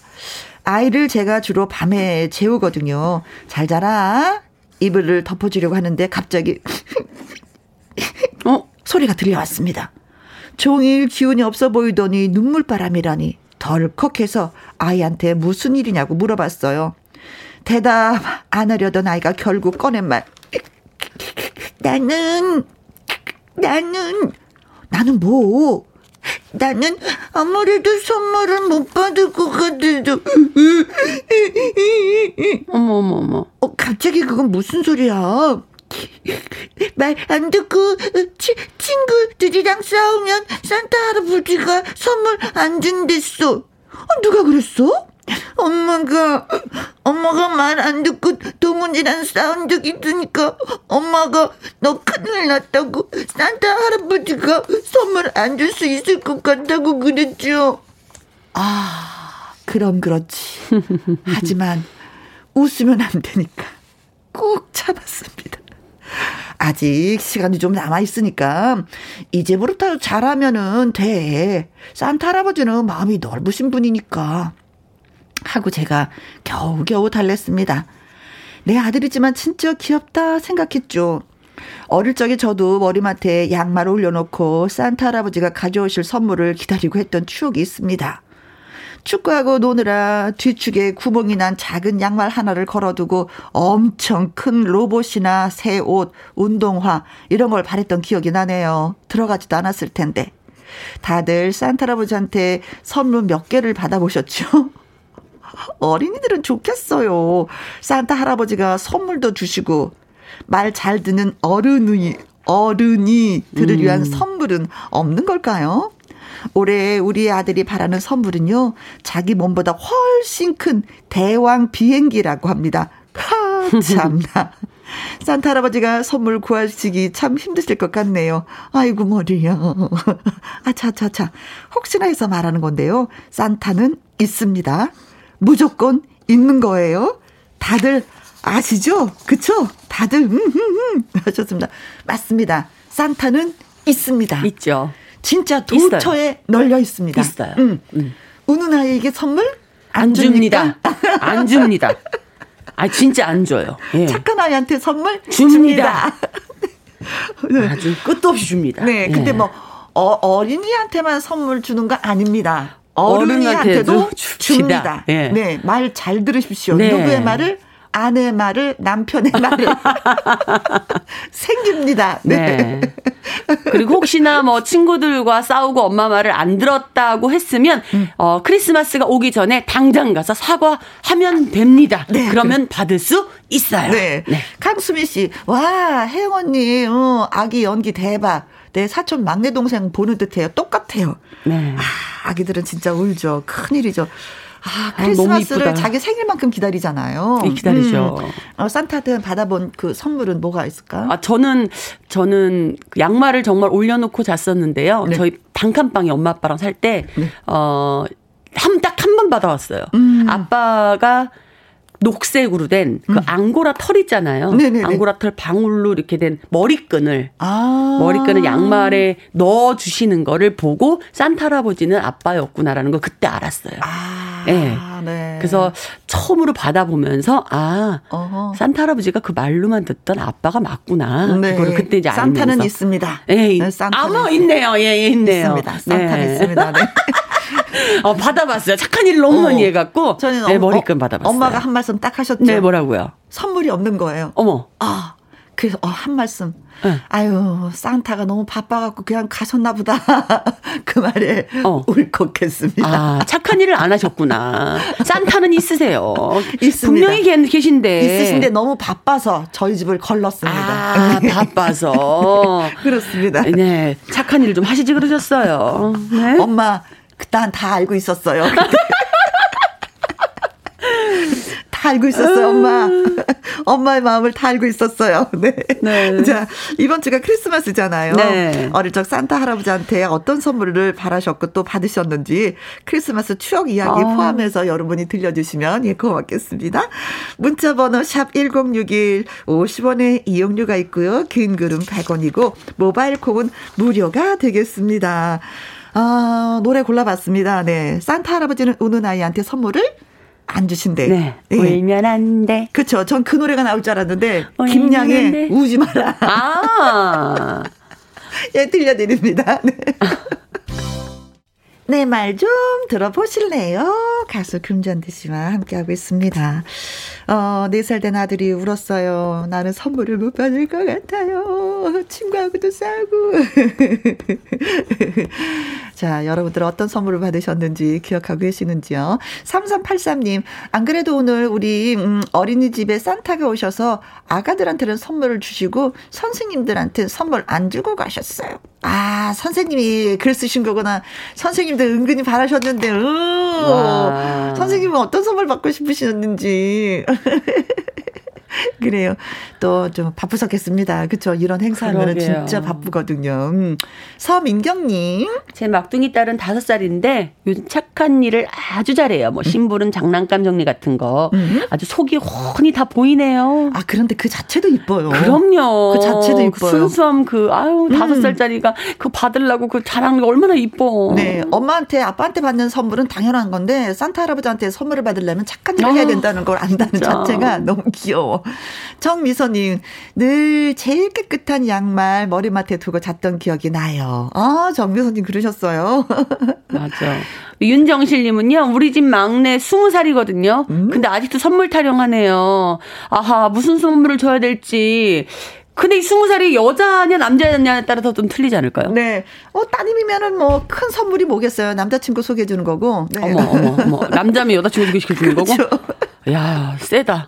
아이를 제가 주로 밤에 재우거든요. 잘 자라. 이불을 덮어주려고 하는데 갑자기 어? 소리가 들려왔습니다. 종일 기운이 없어 보이더니 눈물바람이라니 덜컥해서 아이한테 무슨 일이냐고 물어봤어요. 대답 안 하려던 아이가 결국 꺼낸 말. 나는 나는 나는 뭐? 나는 아무래도 선물은 못 받을 것 같아서. 어머 어머 어머. 어 갑자기 그건 무슨 소리야? 말 안 듣고 치, 친구들이랑 싸우면 산타 할아버지가 선물 안 준댔어. 누가 그랬어? 엄마가 엄마가 말 안 듣고 동훈이랑 싸운 적 있으니까 엄마가 너 큰일 났다고 산타 할아버지가 선물 안 줄 수 있을 것 같다고 그랬죠. 아 그럼 그렇지. 하지만 웃으면 안 되니까 꾹 참았습니다. 아직 시간이 좀 남아있으니까 이제부터 잘하면은 돼. 산타 할아버지는 마음이 넓으신 분이니까 하고 제가 겨우겨우 달랬습니다. 내 아들이지만 진짜 귀엽다 생각했죠. 어릴 적에 저도 머리맡에 양말 올려놓고 산타 할아버지가 가져오실 선물을 기다리고 했던 추억이 있습니다. 축구하고 노느라 뒤축에 구멍이 난 작은 양말 하나를 걸어두고 엄청 큰 로봇이나 새 옷, 운동화 이런 걸 바랬던 기억이 나네요. 들어가지도 않았을 텐데. 다들 산타 할아버지한테 선물 몇 개를 받아보셨죠? 어린이들은 좋겠어요. 산타 할아버지가 선물도 주시고 말 잘 듣는 어른이 어른이 들을 음. 위한 선물은 없는 걸까요? 올해 우리 아들이 바라는 선물은요. 자기 몸보다 훨씬 큰 대왕 비행기라고 합니다. 하, 참나. 산타 할아버지가 선물 구하시기 참 힘드실 것 같네요. 아이고 머리야. 아차차차. 혹시나 해서 말하는 건데요. 산타는 있습니다. 무조건 있는 거예요. 다들 아시죠? 그쵸? 다들 음, 음, 음. 하셨습니다. 맞습니다. 산타는 있습니다. 있죠. 진짜 도처에 널려 있습니다. 있어요. 음. 음. 우는 아이에게 선물 안, 안 줍니다. 안 줍니다. 아 진짜 안 줘요. 예. 착한 아이한테 선물 줍니다. 줍니다. 아주 끝도 없이 줍니다. 네, 예. 근데 뭐 어, 어린이한테만 선물 주는 거 아닙니다. 어른이한테도 줍니다. 네. 네, 말 잘 들으십시오. 네. 누구의 말을? 아내의 말을, 남편의 말을. 생깁니다. 네. 네. 그리고 혹시나 뭐 친구들과 싸우고 엄마 말을 안 들었다고 했으면 음. 어, 크리스마스가 오기 전에 당장 가서 사과하면 됩니다. 네. 그러면 받을 수 있어요. 네. 네. 강수미 씨, 와, 혜영 언니, 어, 아기 연기 대박. 내 사촌 막내 동생 보는 듯해요. 똑같아요. 네. 아, 아기들은 진짜 울죠. 큰일이죠. 아, 크리스마스를 아, 자기 생일만큼 기다리잖아요. 네, 기다리죠. 음. 어, 산타한테 받아본 그 선물은 뭐가 있을까? 아, 저는, 저는 양말을 정말 올려놓고 잤었는데요. 네. 저희 단칸방에 엄마 아빠랑 살 때, 네. 어, 한, 딱 한 번 받아왔어요. 음. 아빠가 녹색으로 된 그 음. 앙고라 털 있잖아요. 네네네. 앙고라 털 방울로 이렇게 된 머리끈을 아~ 머리끈을 양말에 넣어 주시는 거를 보고 산타 할아버지는 아빠였구나라는 걸 그때 알았어요. 아~ 네. 네. 그래서 처음으로 받아보면서 아 어허. 산타 할아버지가 그 말로만 듣던 아빠가 맞구나. 네. 그걸 그때 이제 알면서 산타는 있습니다. 네. 네, 산타는 아마 있네요. 예, 있네요. 있습니다. 산타는 네. 있습니다. 네. 어, 받아봤어요. 착한 일 너무 많이 해갖고. 저는 네, 머리끈 어, 받아봤어요. 엄마가 한 말씀 딱 하셨죠. 네, 뭐라고요? 선물이 없는 거예요. 어머. 아, 그래서 어, 한 말씀. 네. 아유, 산타가 너무 바빠갖고 그냥 가셨나 보다. 그 말에 어. 울컥했습니다. 아, 착한 일을 안 하셨구나. 산타는 있으세요. 있습니다. 분명히 계신데. 있으신데 너무 바빠서 저희 집을 걸렀습니다. 아, 바빠서. 그렇습니다. 네, 착한 일을 좀 하시지 그러셨어요. 네? 엄마. 난 다 알고 있었어요. 다 알고 있었어요, 엄마. 엄마의 마음을 다 알고 있었어요. 네. 네. 자, 이번 주가 크리스마스잖아요. 네. 어릴 적 산타 할아버지한테 어떤 선물을 바라셨고 또 받으셨는지 크리스마스 추억 이야기 아. 포함해서 여러분이 들려주시면 예, 고맙겠습니다. 문자번호 샵 일공육일 오십 원의 이용료가 있고요. 긴 글은 백 원이고 모바일 콩은 무료가 되겠습니다. 아, 노래 골라봤습니다. 네. 산타 할아버지는 우는 아이한테 선물을 안 주신대. 네. 네. 울면 안 돼. 그쵸. 전 그 노래가 나올 줄 알았는데, 김양의 우지 마라. 아. 예, 들려드립니다. 네. 네, 말 좀 들어보실래요? 가수 금잔디 씨와 함께하고 있습니다. 어, 네 살 된 아들이 울었어요. 나는 선물을 못 받을 것 같아요. 친구하고도 싸우고. 자, 여러분들 어떤 선물을 받으셨는지 기억하고 계시는지요? 삼삼팔삼 님, 안 그래도 오늘 우리 음, 어린이집에 산타가 오셔서 아가들한테는 선물을 주시고 선생님들한테는 선물 안 주고 가셨어요. 아, 선생님이 글 쓰신 거구나. 선생님들 은근히 바라셨는데, 오, 선생님은 어떤 선물 받고 싶으셨는지. 그래요. 또 좀 바쁘셨겠습니다. 그렇죠. 이런 행사하면 진짜 바쁘거든요. 음. 서민경님. 제 막둥이 딸은 다섯 살인데 요즘 착한 일을 아주 잘해요. 뭐 심부름, 음. 장난감 정리 같은 거. 음? 아주 속이 훤히 다 보이네요. 아, 그런데 그 자체도 이뻐요. 그럼요. 그 자체도 이뻐요. 그 순수함 그 아유 다섯 살짜리가 음. 그거 받으려고 그 잘하는 거 얼마나 이뻐. 네. 엄마한테 아빠한테 받는 선물은 당연한 건데 산타 할아버지한테 선물을 받으려면 착한 일을 아, 해야 된다는 걸 안다는 진짜. 자체가 너무 귀여워. 정미선님, 늘 제일 깨끗한 양말 머리맡에 두고 잤던 기억이 나요. 아, 정미선님 그러셨어요. 맞아. 윤정실님은요, 우리 집 막내 스무 살이거든요. 음? 근데 아직도 선물 타령하네요. 아하, 무슨 선물을 줘야 될지. 근데 이 스무 살이 여자냐 남자냐에 따라서 좀 틀리지 않을까요? 네. 어, 따님이면은 뭐 큰 선물이 뭐겠어요? 남자친구 소개해 주는 거고. 네. 어머, 어머, 어머. 남자면 여자친구 소개시켜 주는 거고. 야, 세다.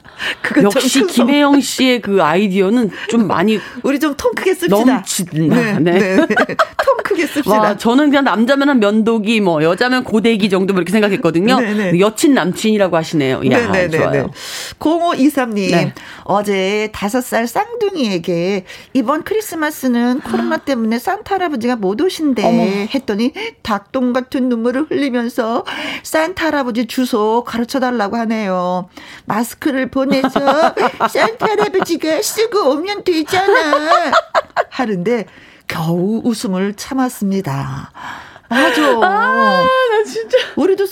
역시 김혜영 씨의 그 아이디어는 좀 많이 우리 좀 통 크게 씁시다. 넘친다. 네. 네. 네. 통 크게 씁시다. 와, 저는 그냥 남자면 한 면도기, 뭐 여자면 고데기 정도 이렇게 생각했거든요. 네네. 여친 남친이라고 하시네요. 야, 네네네. 좋아요. 공오이삼 님. 네. 어제 다섯 살 쌍둥이에게 이번 크리스마스는 코로나 때문에 산타 할아버지가 못 오신대. 어머. 했더니 닭똥 같은 눈물을 흘리면서 산타 할아버지 주소 가르쳐 달라고 하네요. 마스크를 보내서 산타 할아버지가 쓰고 오면 되잖아 하는데 겨우 웃음을 참았습니다. 맞아. 아, 나 진짜. 우리도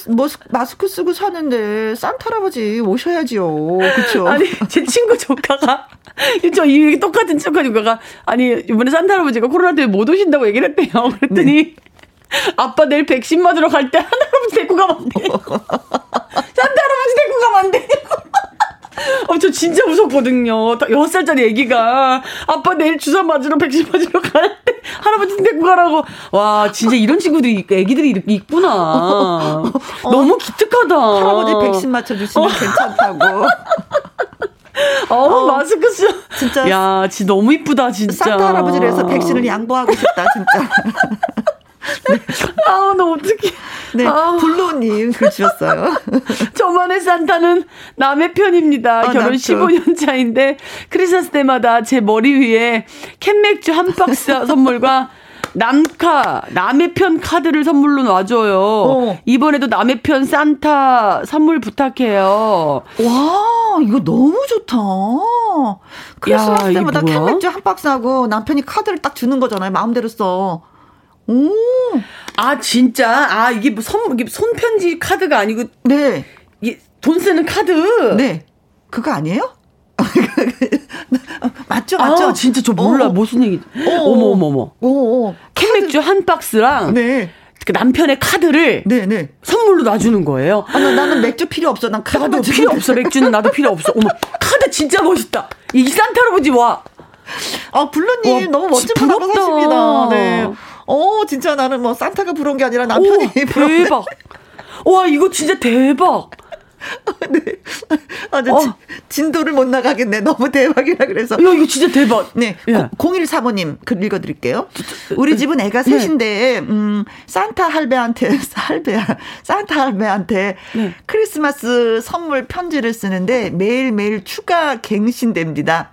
마스크 쓰고 사는데 산타 할아버지 오셔야지요. 그렇죠. 아니, 제 친구 조카가 저 이 똑같은 친구 조카가 아니 이번에 산타 할아버지가 코로나 때문에 못 오신다고 얘기를 했대요. 그랬더니 네. 아빠 내일 백신 맞으러 갈 때 할아버지 데리고 가면 안 돼요. 산타 할아버지 데리고 가면 안 돼요. 어, 저 진짜 무섭거든요. 여섯 살짜리 애기가 아빠 내일 주사 맞으러 백신 맞으러 갈 때 할아버지 데리고 가라고. 와, 진짜 이런 친구들이 애기들이 있구나. 너무 기특하다. 할아버지 백신 맞춰주시면 괜찮다고. 어우, 어, 마스크 씨. 진짜. 야, 진짜 너무 이쁘다, 진짜. 산타 할아버지를 해서 백신을 양보하고 싶다, 진짜. 네. 아우, 너 어떡해. 네. 아우. 블루님 글 주셨어요. 저만의 산타는 남의 편입니다. 아, 결혼 십오 년 차인데 크리스마스 때마다 제 머리 위에 캔맥주 한 박스 선물과 남카 남의 편 카드를 선물로 놔줘요. 어. 이번에도 남의 편 산타 선물 부탁해요. 와, 이거 너무 좋다. 크리스마스 야, 때마다 캔맥주 한 박스하고 남편이 카드를 딱 주는 거잖아요. 마음대로 써. 오, 아, 진짜. 아, 이게 뭐 선, 이게 손편지 카드가 아니고. 네. 이게 돈 쓰는 카드. 네. 그거 아니에요? 맞죠, 맞죠? 아, 진짜 저 몰라. 어. 무슨 얘기. 어머, 어머, 어머. 어어. 캔맥주 한 박스랑. 네. 그 남편의 카드를 네네. 선물로 놔주는 거예요. 아, 나는 맥주 필요 없어. 난 카드 나도 필요 없어. 맥주는 나도 필요 없어. 어머, 카드 진짜 멋있다. 이 산타 할아버지 와. 아, 블루님 너무 멋진 분하고 사십니다. 네. 어, 진짜 나는 뭐 산타가 부러운 게 아니라 남편이 부러운데. 대박. 와, 이거 진짜 대박. 네. 아, 어. 진도를 못 나가겠네. 너무 대박이라 그래서. 야, 이거 진짜 대박. 네. 예. 공일사모님 글 읽어드릴게요. 우리 집은 애가 네. 셋인데 음, 산타 할배한테 할배야 산타 할배한테 네. 크리스마스 선물 편지를 쓰는데 매일매일 추가 갱신됩니다.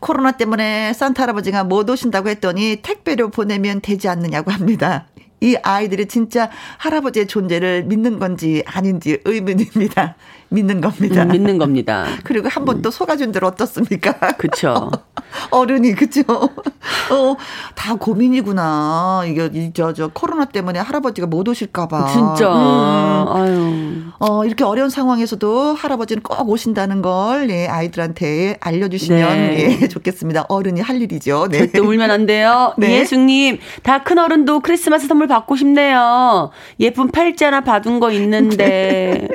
코로나 때문에 산타 할아버지가 못 오신다고 했더니 택배로 보내면 되지 않느냐고 합니다. 이 아이들이 진짜 할아버지의 존재를 믿는 건지 아닌지 의문입니다. 믿는 겁니다. 음, 믿는 겁니다. 그리고 한 번 또 음. 속아준들 어떻습니까? 그렇죠. 어른이 그렇죠. 어, 다 고민이구나. 이게 저, 저 코로나 때문에 할아버지가 못 오실까 봐. 진짜. 음. 아유. 어, 이렇게 어려운 상황에서도 할아버지는 꼭 오신다는 걸 예, 아이들한테 알려주시면 네. 예, 좋겠습니다. 어른이 할 일이죠. 네. 절대 울면 안 돼요. 네. 예수님, 다 큰 어른도 크리스마스 선물 받고 싶네요. 예쁜 팔찌 하나 받은 거 있는데.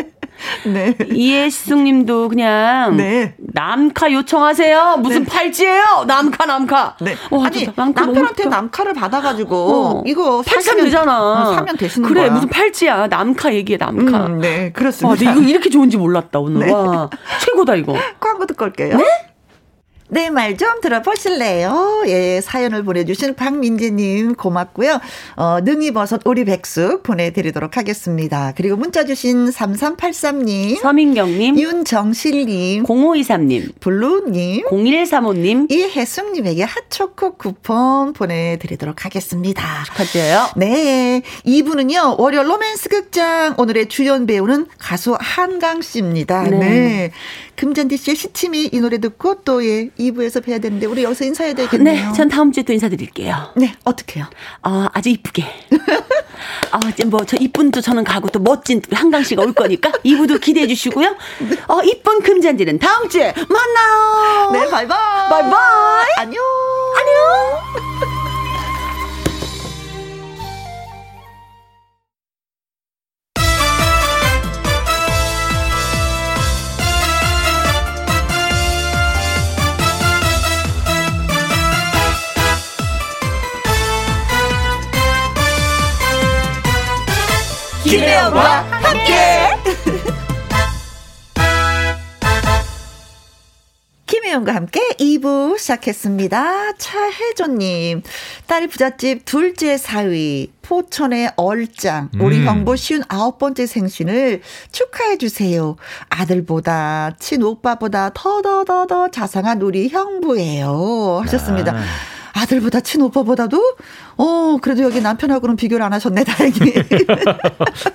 네. 이해숙님도 그냥 네. 남카 요청하세요. 무슨 네. 팔찌예요? 남카 남카. 네. 와, 아니 남카 남편한테 남카를 받아가지고 어. 이거 팔찌면 되잖아. 어, 사면 되시는 그래, 거야. 그래 무슨 팔찌야? 남카 얘기해 남카. 음, 네 그렇습니다. 와, 이거 이렇게 좋은지 몰랐다 오늘. 네. 와 최고다 이거. 광고 듣고 올게요. 네? 네, 말 좀 들어보실래요? 예, 사연을 보내주신 박민지님 고맙고요. 어, 능이버섯 오리백숙 보내드리도록 하겠습니다. 그리고 문자 주신 삼삼팔삼님, 서민경님, 윤정실님, 공오이삼님, 블루님, 공일삼오님, 이혜숙님에게 핫초코 쿠폰 보내드리도록 하겠습니다. 축하드려요. 네, 이 부는요. 월요일 로맨스 극장 오늘의 주연 배우는 가수 한강 씨입니다. 네. 네. 금잔디 씨의 시침이 이 노래 듣고 또 예, 이 부에서 뵈야 되는데 우리 여기서 인사해야 되겠네요. 네, 전 다음 주에 또 인사드릴게요. 네, 어떻게요? 어, 아주 이쁘게. 어, 이제 뭐 저 이쁜 또 저는 가고 또 멋진 한강 씨가 올 거니까 이 부도 기대해 주시고요. 어, 이쁜 금잔디는 다음 주에 만나요. 네, 바이바이. 바이바이. 안녕. 안녕. 김혜영과 함께 김혜영과 함께 이 부 시작했습니다. 차혜조님 딸 부잣집 둘째 사위 포천의 얼짱 우리 음. 형부 쉰 아홉 번째 생신을 축하해 주세요. 아들보다 친오빠보다 더더더더 자상한 우리 형부예요. 하셨습니다. 아. 아들보다 친오빠보다도 어 그래도 여기 남편하고는 비교를 안 하셨네 다행히.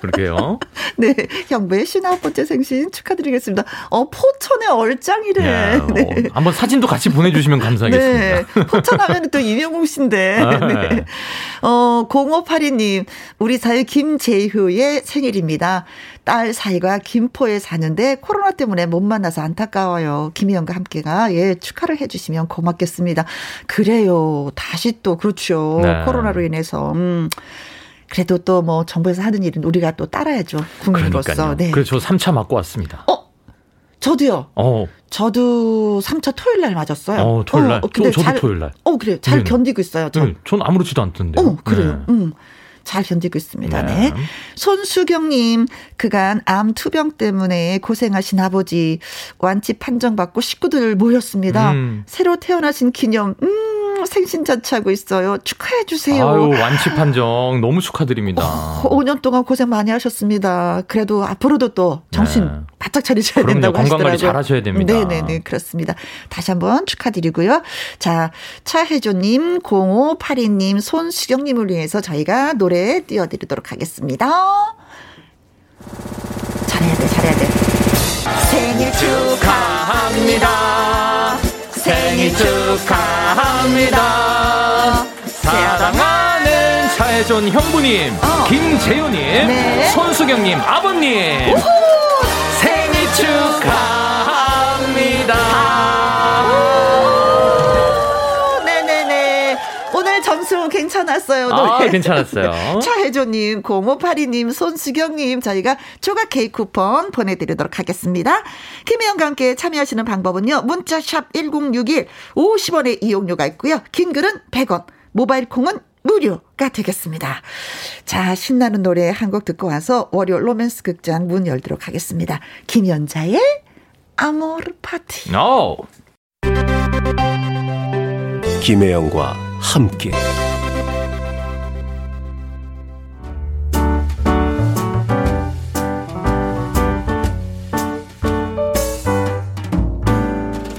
그러게요. 네 형부의 신아홉 번째 생신 축하드리겠습니다. 어 포천의 얼짱이래. 야, 네. 어, 한번 사진도 같이 보내주시면 감사하겠습니다. 네, 포천하면 또 이명웅 씨인데. 아, 네. 어 공오팔이님 우리 사위 김재효의 생일입니다. 딸 사이가 김포에 사는데 코로나 때문에 못 만나서 안타까워요. 김희영과 함께가 예 축하를 해주시면 고맙겠습니다. 그래요. 다시 또 그렇죠. 네. 코로나로 인해서 음, 그래도 또 뭐 정부에서 하는 일은 우리가 또 따라야죠. 국민으로서. 네. 그래서 저 삼 차 맞고 왔습니다. 어, 저도요. 어. 저도 삼 차 토요일 날 맞았어요. 어, 토요일 날. 어, 근데 저, 저도 잘, 토요일 날. 어, 그래요. 잘 네네. 견디고 있어요. 전. 네, 전 아무렇지도 않던데. 어, 그래요. 네. 음. 잘 견디고 있습니다. 네. 네. 손수경님 그간 암 투병 때문에 고생하신 아버지 완치 판정받고 식구들 모였습니다. 음. 새로 태어나신 기념 음, 생신 잔치하고 있어요. 축하해 주세요. 아유, 완치 판정 너무 축하드립니다. 어, 오 년 동안 고생 많이 하셨습니다. 그래도 앞으로도 또 정신 네. 바짝 차리셔야 그럼요, 된다고 하시더라고요. 건강 관리 잘 하셔야 됩니다. 네네네 그렇습니다. 다시 한번 축하드리고요. 자 차혜조님 공오팔이님 손수경님을 위해서 저희가 노래 띄워드리도록 하겠습니다. 잘해야 돼, 잘해야 돼. 생일 축하합니다. 생일 축하합니다. 사랑하는 차혜존 형부님, 어. 김재현님, 네. 손수경님, 아버님. 오호. 생일 축하합니다. 점수 괜찮았어요. 아, 괜찮았어요. 차혜조님, 공오팔이님, 손수경님 저희가 조각 케이크 쿠폰 보내드리도록 하겠습니다. 김혜영과 함께 참여하시는 방법은요. 문자샵 일공육일 오십 원의 이용료가 있고요. 긴 글은 백 원, 모바일 콩은 무료가 되겠습니다. 자, 신나는 노래 한 곡 듣고 와서 월요 로맨스 극장 문 열도록 하겠습니다. 김연자의 아모르 파티. No. 김혜영과 함께.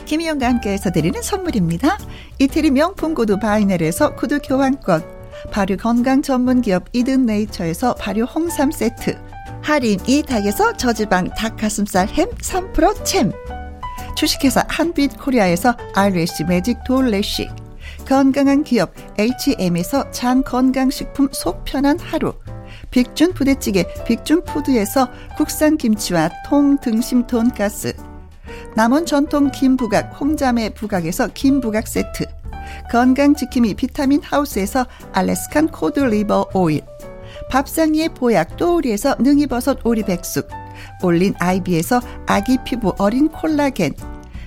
김혜영과 함께해서 드리는 선물입니다. 이태리 명품 구두 바이넬에서 구두 교환권, 발효 건강 전문 기업 이든 네이처에서 발효 홍삼 세트, 할인 이 닭에서 저지방 닭 가슴살 햄 삼 퍼센트 챔, 주식회사 한빛 코리아에서 알래쉬 매직 돌래쉬, 건강한 기업 에이치엠에서 장 건강식품 속 편한 하루, 빅준 부대찌개 빅준 푸드에서 국산 김치와 통 등심 돈가스, 남원 전통 김부각 홍자매 부각에서 김부각 세트, 건강지킴이 비타민 하우스에서 알래스칸 코드 리버 오일, 밥상위의 보약 또우리에서 능이버섯 오리백숙, 올린 아이비에서 아기 피부 어린 콜라겐,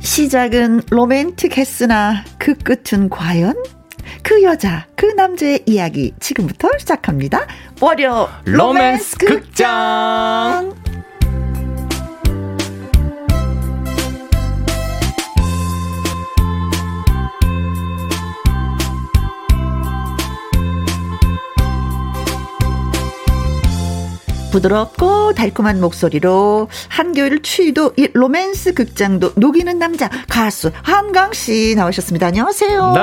시작은 로맨틱했으나 그 끝은 과연? 그 여자, 그 남자의 이야기 지금부터 시작합니다. 월요 로맨스, 로맨스 극장. 부드럽고 달콤한 목소리로 한겨울 추위도 이 로맨스 극장도 녹이는 남자 가수 한강 씨 나오셨습니다. 안녕하세요. 네,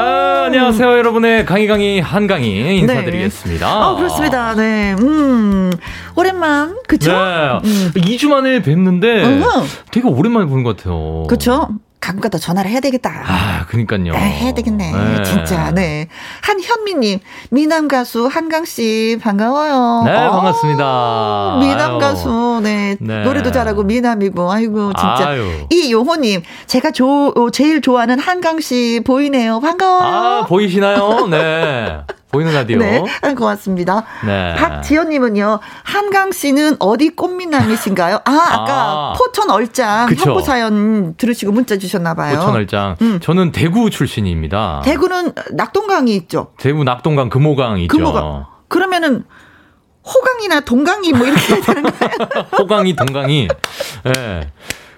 안녕하세요. 여러분의 강이 강이 한강이 인사드리겠습니다. 네. 아, 그렇습니다. 네, 음 오랜만 그렇죠? 네, 음. 이 주 만에 뵙는데 어허. 되게 오랜만에 보는 것 같아요. 그렇죠? 가끔가다 전화를 해야 되겠다. 아, 그러니까요. 에, 해야 되겠네. 네. 진짜. 네. 한현미님, 미남 가수 한강 씨 반가워요. 네, 오, 반갑습니다. 미남 아유. 가수, 네. 네, 노래도 잘하고 미남이고, 아이고 진짜. 아유. 이 요호님, 제가 조, 제일 좋아하는 한강 씨 보이네요. 반가워요. 아, 보이시나요? 네. 보이는 라디오. 네, 고맙습니다. 네. 박지연님은요, 한강 씨는 어디 꽃미남이신가요? 아, 아까 아, 포천 얼짱 협보 사연 들으시고 문자 주셨나봐요. 포천 얼짱. 음. 저는 대구 출신입니다. 대구는 낙동강이 있죠. 대구 낙동강 금호강 있죠. 금호강. 그러면은 호강이나 동강이 뭐 이렇게 해야 되는 거예요? 호강이 동강이. 예. 네.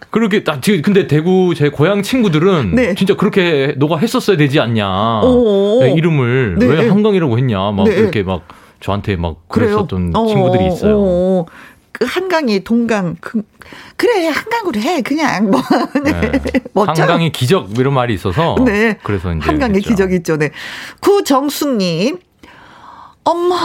그렇게 나 지금 근데 대구 제 고향 친구들은 네. 진짜 그렇게 너가 했었어야 되지 않냐. 네, 이름을 네. 왜 한강이라고 했냐 막 네. 이렇게 막 저한테 막 그랬었던 그래요? 친구들이 있어요. 오오오. 그 한강이 동강 그, 그래 한강으로 해 그냥 뭐 네. 한강의 기적 이런 말이 있어서 네. 그래서 이제 한강의 그랬죠. 기적 있죠. 네. 구정숙님 엄마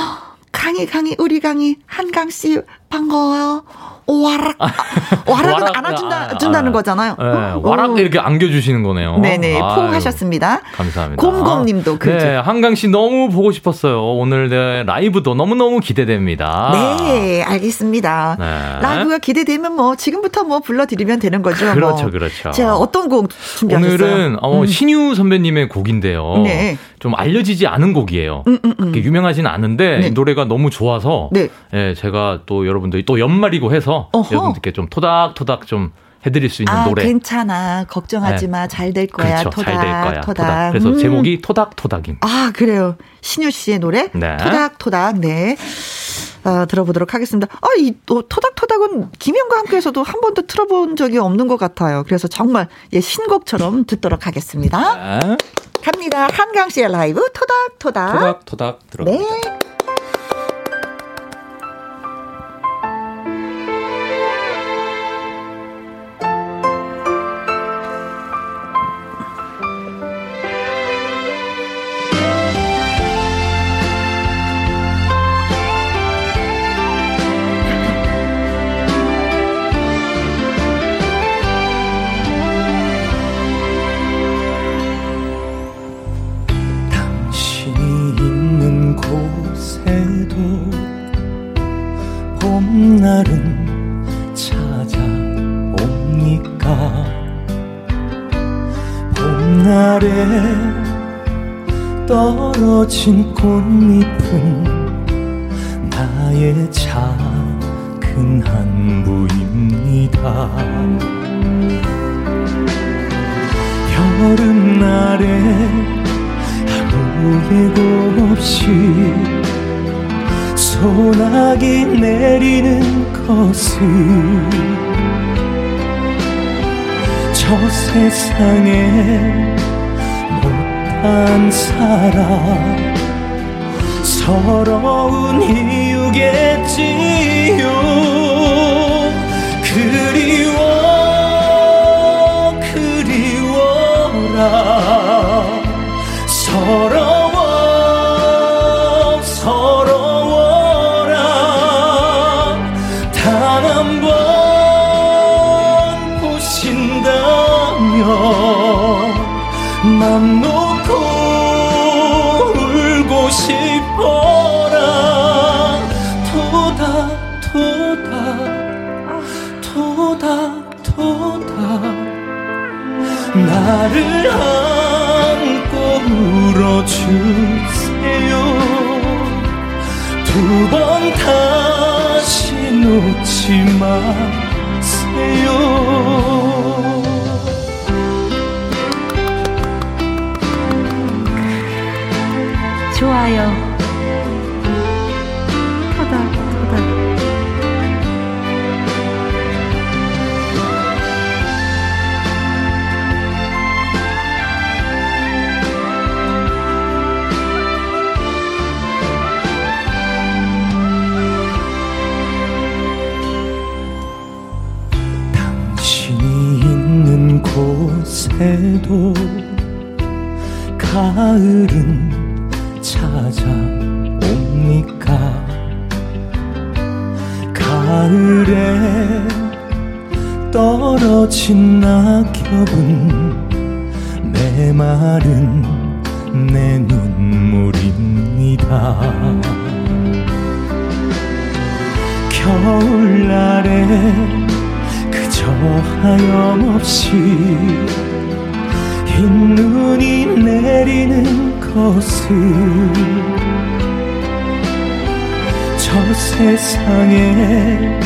강이 강이 우리 강이 한강 씨 반가워요. 와락 와락은 와락, 안아준다 아, 준다는 거잖아요. 네, 어, 와락 이렇게 안겨주시는 거네요. 네네 포옹하셨습니다. 감사합니다. 곰곰님도 그죠. 네, 한강 씨 너무 보고 싶었어요. 오늘 네, 라이브도 너무 너무 기대됩니다. 네 알겠습니다. 네. 라이브가 기대되면 뭐 지금부터 뭐 불러드리면 되는 거죠. 그렇죠 뭐. 그렇죠. 제가 어떤 곡 준비하셨어요? 오늘은 어, 음. 신유 선배님의 곡인데요. 네. 좀 알려지지 않은 곡이에요. 음, 음, 음. 유명하진 않은데 네. 이 노래가 너무 좋아서 네. 네, 제가 또 여러분들이 또 연말이고 해서. 어허. 여러분들께 좀 토닥토닥 좀 해드릴 수 있는 아, 노래. 괜찮아. 걱정하지 마. 잘 될 거야. 그렇죠. 토닥, 잘 될 거야. 토닥. 토닥. 그래서 음. 제목이 토닥토닥입니다. 아, 그래요. 신유 씨의 노래? 네. 토닥토닥. 네. 어, 들어보도록 하겠습니다. 아, 이 또 토닥토닥은 김영과 함께해서도 한 번도 틀어본 적이 없는 것 같아요. 그래서 정말 예, 신곡처럼 듣도록 하겠습니다. 네. 갑니다. 한강 씨의 라이브 토닥토닥. 토닥토닥 들어갑니다. 네. 봄날에 떨어진 꽃잎은 나의 작은 한부입니다. 여름날에 아무 예고 없이 소나기 내리는 것은 저 세상에 못한 사람 서러운 이유겠지요. 그리워 그리워라 서러워 서러워라 단 한 번 보신다면 맘 놓고 울고 싶어라. 토다 토다 토다 토다 나를 안고 주세요. 두 번 다시 놓지 마세요. 좋아요. 토닥 토닥. 곳에도 가을은 찾아옵니까? 가을에 떨어진 낙엽은 메마른 내 눈물입니다. 겨울날에 저 하염없이 흰 눈이 내리는 것은 저 세상에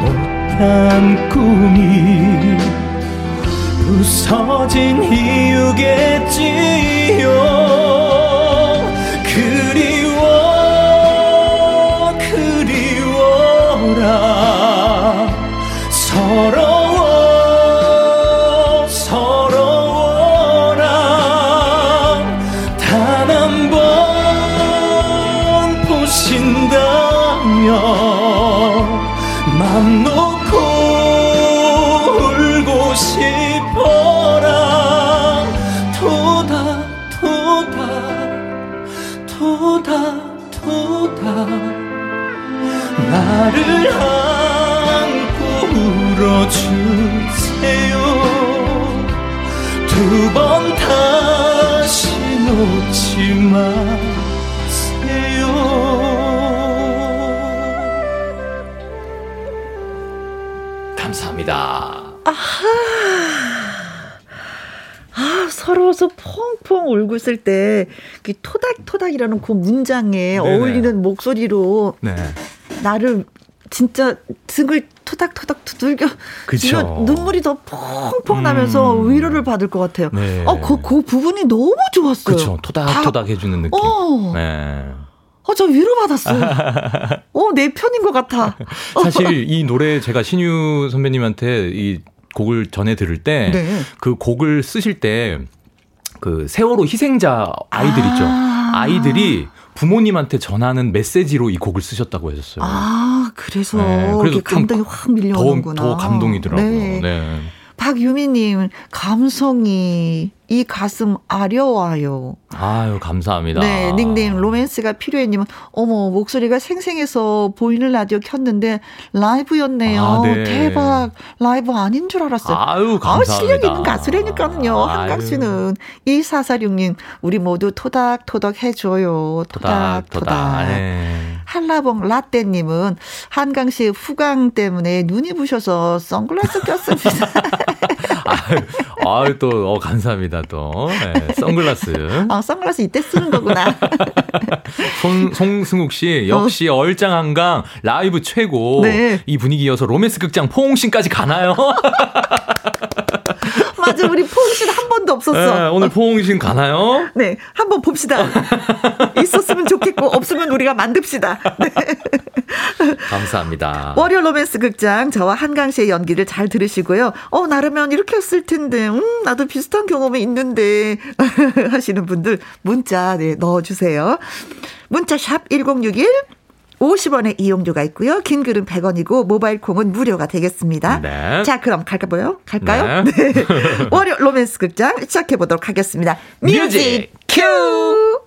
못한 꿈이 부서진 이유겠지요. 그리워 그리워라 서러워 서러워라 단 한 번 보신다면 맘 놓고 울고 싶어라. 토다 토다 토다 토다 나를 주세요. 두 번 다시 놓지 마세요. 감사합니다. 아하. 아, 서러워서 펑펑 울고 있을 때 그 토닥토닥이라는 그 문장에 네네. 어울리는 목소리로 네. 나를 진짜 등을 토닥토닥 두들겨 지금 눈물이 더 펑펑 나면서 음. 위로를 받을 것 같아요. 네. 어, 그, 그 부분이 너무 좋았어요. 그쵸. 토닥토닥 해주는 느낌. 어. 네. 어, 저 위로받았어요. 어, 내 편인 것 같아. 사실 이 노래 제가 신유 선배님한테 이 곡을 전해 들을 때 그 네. 곡을 쓰실 때 그 세월호 희생자 아이들 아. 있죠. 아이들이 부모님한테 전하는 메시지로 이 곡을 쓰셨다고 하셨어요. 아, 그래서, 네, 그래서 감동이 확 밀려오는구나. 더, 더 감동이더라고요. 네. 네. 박유미님, 감성이 이 가슴 아려와요. 아유, 감사합니다. 네, 닉네임 로맨스가 필요해님은 어머, 목소리가 생생해서 보이는 라디오 켰는데 라이브였네요. 아, 네. 대박, 라이브 아닌 줄 알았어요. 아유, 감사합니다. 아, 실력 있는 가수라니까요, 한강 씨는. 이사사육님, 우리 모두 토닥토닥 해줘요. 토닥토닥. 토닥, 토닥. 토닥. 한라봉 라떼님은 한강시 후강 때문에 눈이 부셔서 선글라스 꼈습니다. 아유, 또, 어, 감사합니다, 또. 네, 선글라스. 어, 선글라스 이때 쓰는 거구나. 손, 송승욱 씨, 역시 어. 얼짱 한강 라이브 최고. 네. 이 분위기 이어서 로맨스 극장 포옹신까지 가나요? 맞아, 우리 포옹신 한 번도 없었어. 네, 오늘 포옹신 가나요? 네, 한번 봅시다. 있었으면 좋겠고, 없으면 우리가 만듭시다. 네. 감사합니다. 월요일 로맨스 극장, 저와 한강 씨의 연기를 잘 들으시고요. 어, 나르면 이렇게 했을 텐데, 음, 나도 비슷한 경험이 있는데, 하시는 분들, 문자, 네, 넣어주세요. 문자 샵 일공육일. 오십 원의 이용료가 있고요. 긴 글은 백 원이고 모바일 콩은 무료가 되겠습니다. 네. 자, 그럼 갈까요? 갈까요? 네. 네. 월요 로맨스 극장 시작해 보도록 하겠습니다. 뮤직 큐.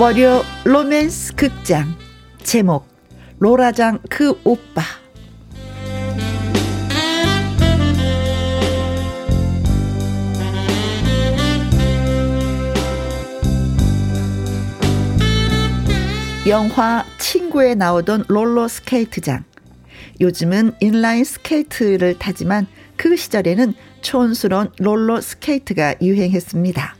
월요 로맨스 극장 제목 로라장 그 오빠. 영화 친구에 나오던 롤러스케이트장. 요즘은 인라인 스케이트를 타지만 그 시절에는 촌스러운 롤러스케이트가 유행했습니다.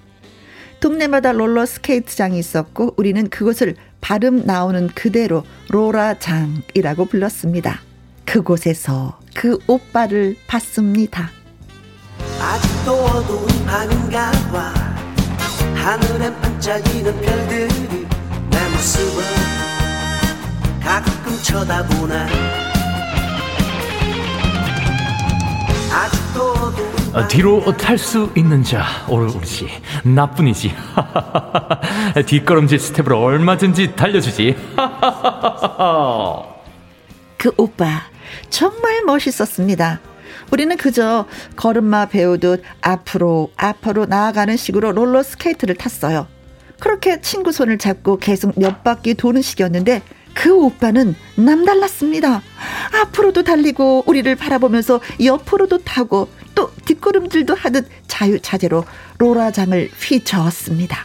동네마다 롤러스케이트장이 있었고 우리는 그곳을 발음 나오는 그대로 로라장이라고 불렀습니다. 그곳에서 그 오빠를 봤습니다. 아직도 어두운 밤인가 봐. 하늘엔 반짝이는 별들이 내 모습을 가끔 쳐다보나. 아직도 어두운 아, 뒤로 탈 수 있는 자 오로지 나뿐이지. 뒷걸음질 스텝으로 얼마든지 달려주지. 그 오빠 정말 멋있었습니다. 우리는 그저 걸음마 배우듯 앞으로 앞으로 나아가는 식으로 롤러스케이트를 탔어요. 그렇게 친구 손을 잡고 계속 몇 바퀴 도는 식이었는데 그 오빠는 남달랐습니다. 앞으로도 달리고 우리를 바라보면서 옆으로도 타고 또 뒷걸음질도 하듯 자유자재로 로라장을 휘저었습니다.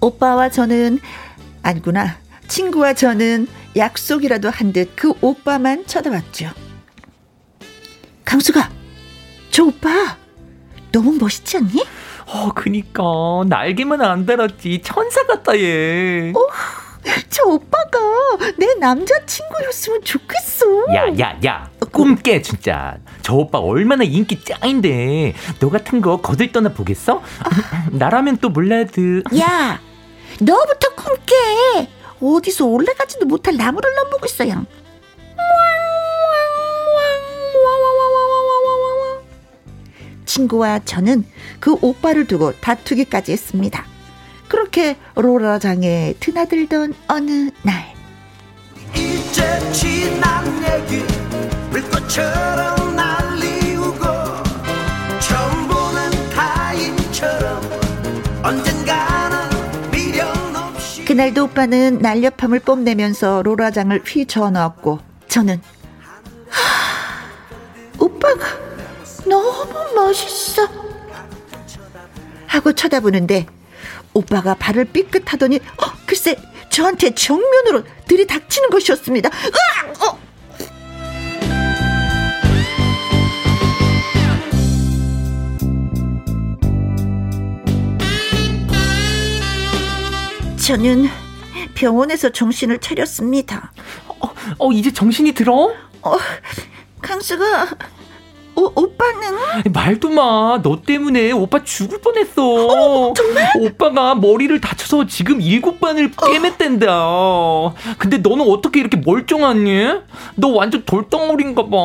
오빠와 저는 아니구나 친구와 저는 약속이라도 한 듯 그 오빠만 쳐다봤죠. 강수가 저 오빠 너무 멋있지 않니? 어, 그니까 날개만 안 달았지 천사 같다 얘. 어, 저 오빠가 내 남자친구였으면 좋겠어. 야야야 꿈 깨 진짜. 저 오빠 얼마나 인기 짱인데 너 같은 거 거들떠나 보겠어? 아. 나라면 또 몰라도. 야 너부터 꿈 깨. 어디서 올라가지도 못할 나무를 넘보고 있어. 양 친구와 저는 그 오빠를 두고 다투기까지 했습니다. 그렇게 로라장에 드나들던 어느 날 이제 지난 얘기 물꽃처럼 날리우고 처음 보는 타인처럼 언젠가는 미련 없이. 그날도 오빠는 날렵함을 뽐내면서 로라장을 휘저어 넣었고 저는 하, 오빠가 너무 멋있어 하고 쳐다보는데 오빠가 발을 삐끗하더니 어, 글쎄 저한테 정면으로 들이닥치는 것이었습니다. 으악! 어! 저는 병원에서 정신을 차렸습니다. 어, 어 이제 정신이 들어? 어, 강수가 오, 오빠는? 말도 마. 너 때문에 오빠 죽을 뻔했어. 어, 정말? 오빠가 머리를 다쳐서 지금 일곱 반을 꿰맸댄다. 어. 근데 너는 어떻게 이렇게 멀쩡하니? 너 완전 돌덩어리인가 봐.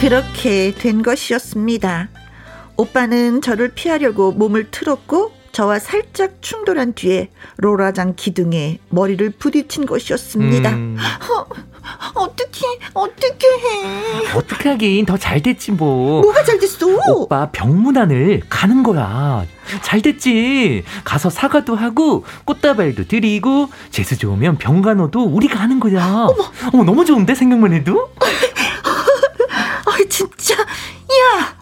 그렇게 된 것이었습니다. 오빠는 저를 피하려고 몸을 틀었고 저와 살짝 충돌한 뒤에 로라장 기둥에 머리를 부딪힌 것이었습니다. 음. 어, 어떻게 어떻게 해? 어떻게 하긴 더 잘 됐지 뭐. 뭐가 잘 됐어? 오빠 병문안을 가는 거야. 잘 됐지. 가서 사과도 하고 꽃다발도 드리고 재수 좋으면 병간호도 우리가 하는 거야. 어머, 어머 너무 좋은데 생각만 해도? 아 진짜 야,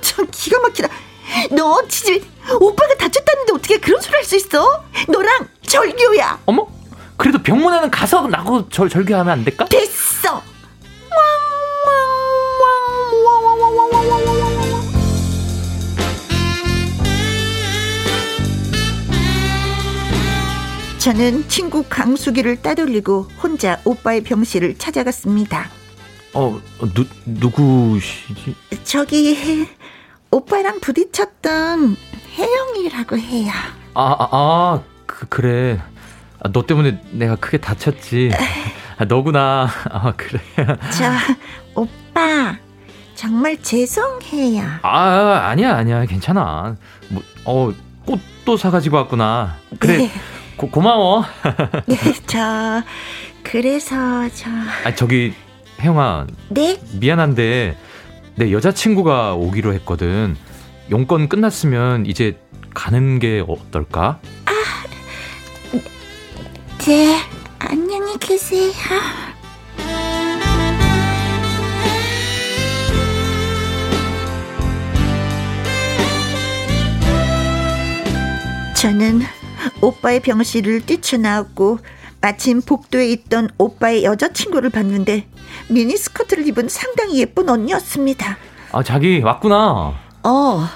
참 기가 막히다. 너 지지 오빠가 다쳤다는데 어떻게 그런 소리 할 수 있어? 너랑 절교야. 어머? 그래도 병문안은 가서 나고 절, 절교하면 안 될까? 됐어. 저는 친구 강수기를 따돌리고 혼자 오빠의 병실을 찾아갔습니다. 어, 누, 누구시지? 저기... 오빠랑 부딪혔던 혜영이라고 해요. 아, 아, 아 그, 그래. 아, 너 때문에 내가 크게 다쳤지. 아, 너구나. 아, 그래. 저, 오빠, 정말 죄송해요. 아, 아니야, 아니야. 괜찮아. 뭐, 어, 꽃도 사가지고 왔구나. 그래. 네. 고, 고마워. 네, 저, 그래서 저. 아, 저기, 혜영아. 네? 미안한데. 내 여자친구가 오기로 했거든. 용건 끝났으면 이제 가는 게 어떨까? 아, 네. 안녕히 계세요. 저는 오빠의 병실을 뛰쳐나왔고 마침 복도에 있던 오빠의 여자친구를 봤는데 미니스커트를 입은 상당히 예쁜 언니였습니다. 아, 자기 왔구나. 어,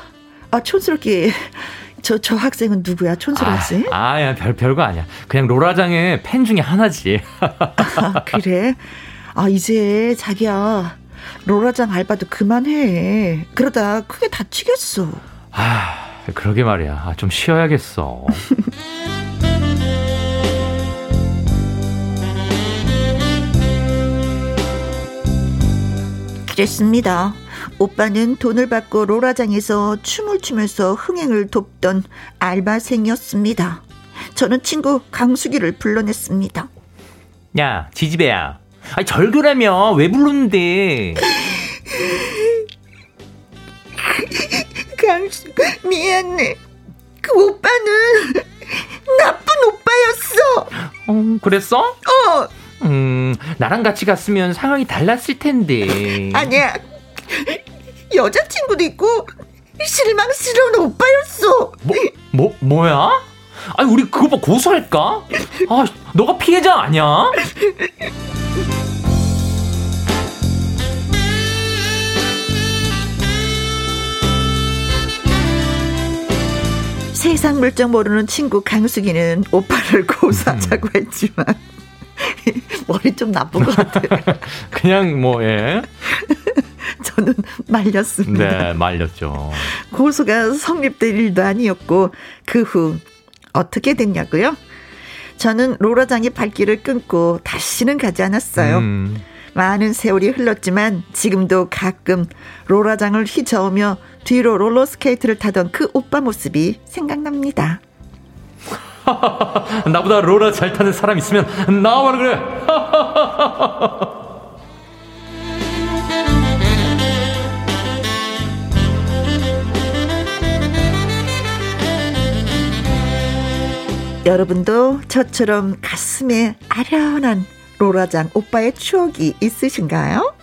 아 촌스럽게 저, 저 학생은 누구야? 촌스러운 아, 학생? 아야 별, 별거 아니야. 그냥 로라장의 팬 중에 하나지. 아, 그래? 아 이제 자기야 로라장 알바도 그만해. 그러다 크게 다치겠어. 아 그러게 말이야. 아, 좀 쉬어야겠어. 그랬습니다. 오빠는 돈을 받고 로라장에서 춤을 추면서 흥행을 돕던 알바생이었습니다. 저는 친구 강수기를 불러냈습니다. 야, 지지배야. 아, 절교라며. 왜 불렀는데? 강수, 미안해. 그 오빠는 나쁜 오빠였어. 어, 그랬어? 어. 음, 나랑 같이 갔으면 상황이 달랐을 텐데. 아니야. 여자친구도 있고 실망스러운 오빠였어. 뭐, 뭐, 뭐야? 아니 우리 그 오빠 고소할까? 아, 너가 피해자 아니야? 세상 물정 모르는 친구 강숙이는 오빠를 고소하자고 했지만 머리 좀 나쁜 것 같아요. 그냥 뭐 예. 저는 말렸습니다. 네, 말렸죠. 고소가 성립될 일도 아니었고 그 후 어떻게 됐냐고요? 저는 로라장의 발길을 끊고 다시는 가지 않았어요. 음. 많은 세월이 흘렀지만 지금도 가끔 로라장을 휘저으며 뒤로 롤러스케이트를 타던 그 오빠 모습이 생각납니다. 나보다 로라 잘 타는 사람 있으면 나와라 그래. 여러분도 저처럼 가슴에 아련한 로라장 오빠의 추억이 있으신가요?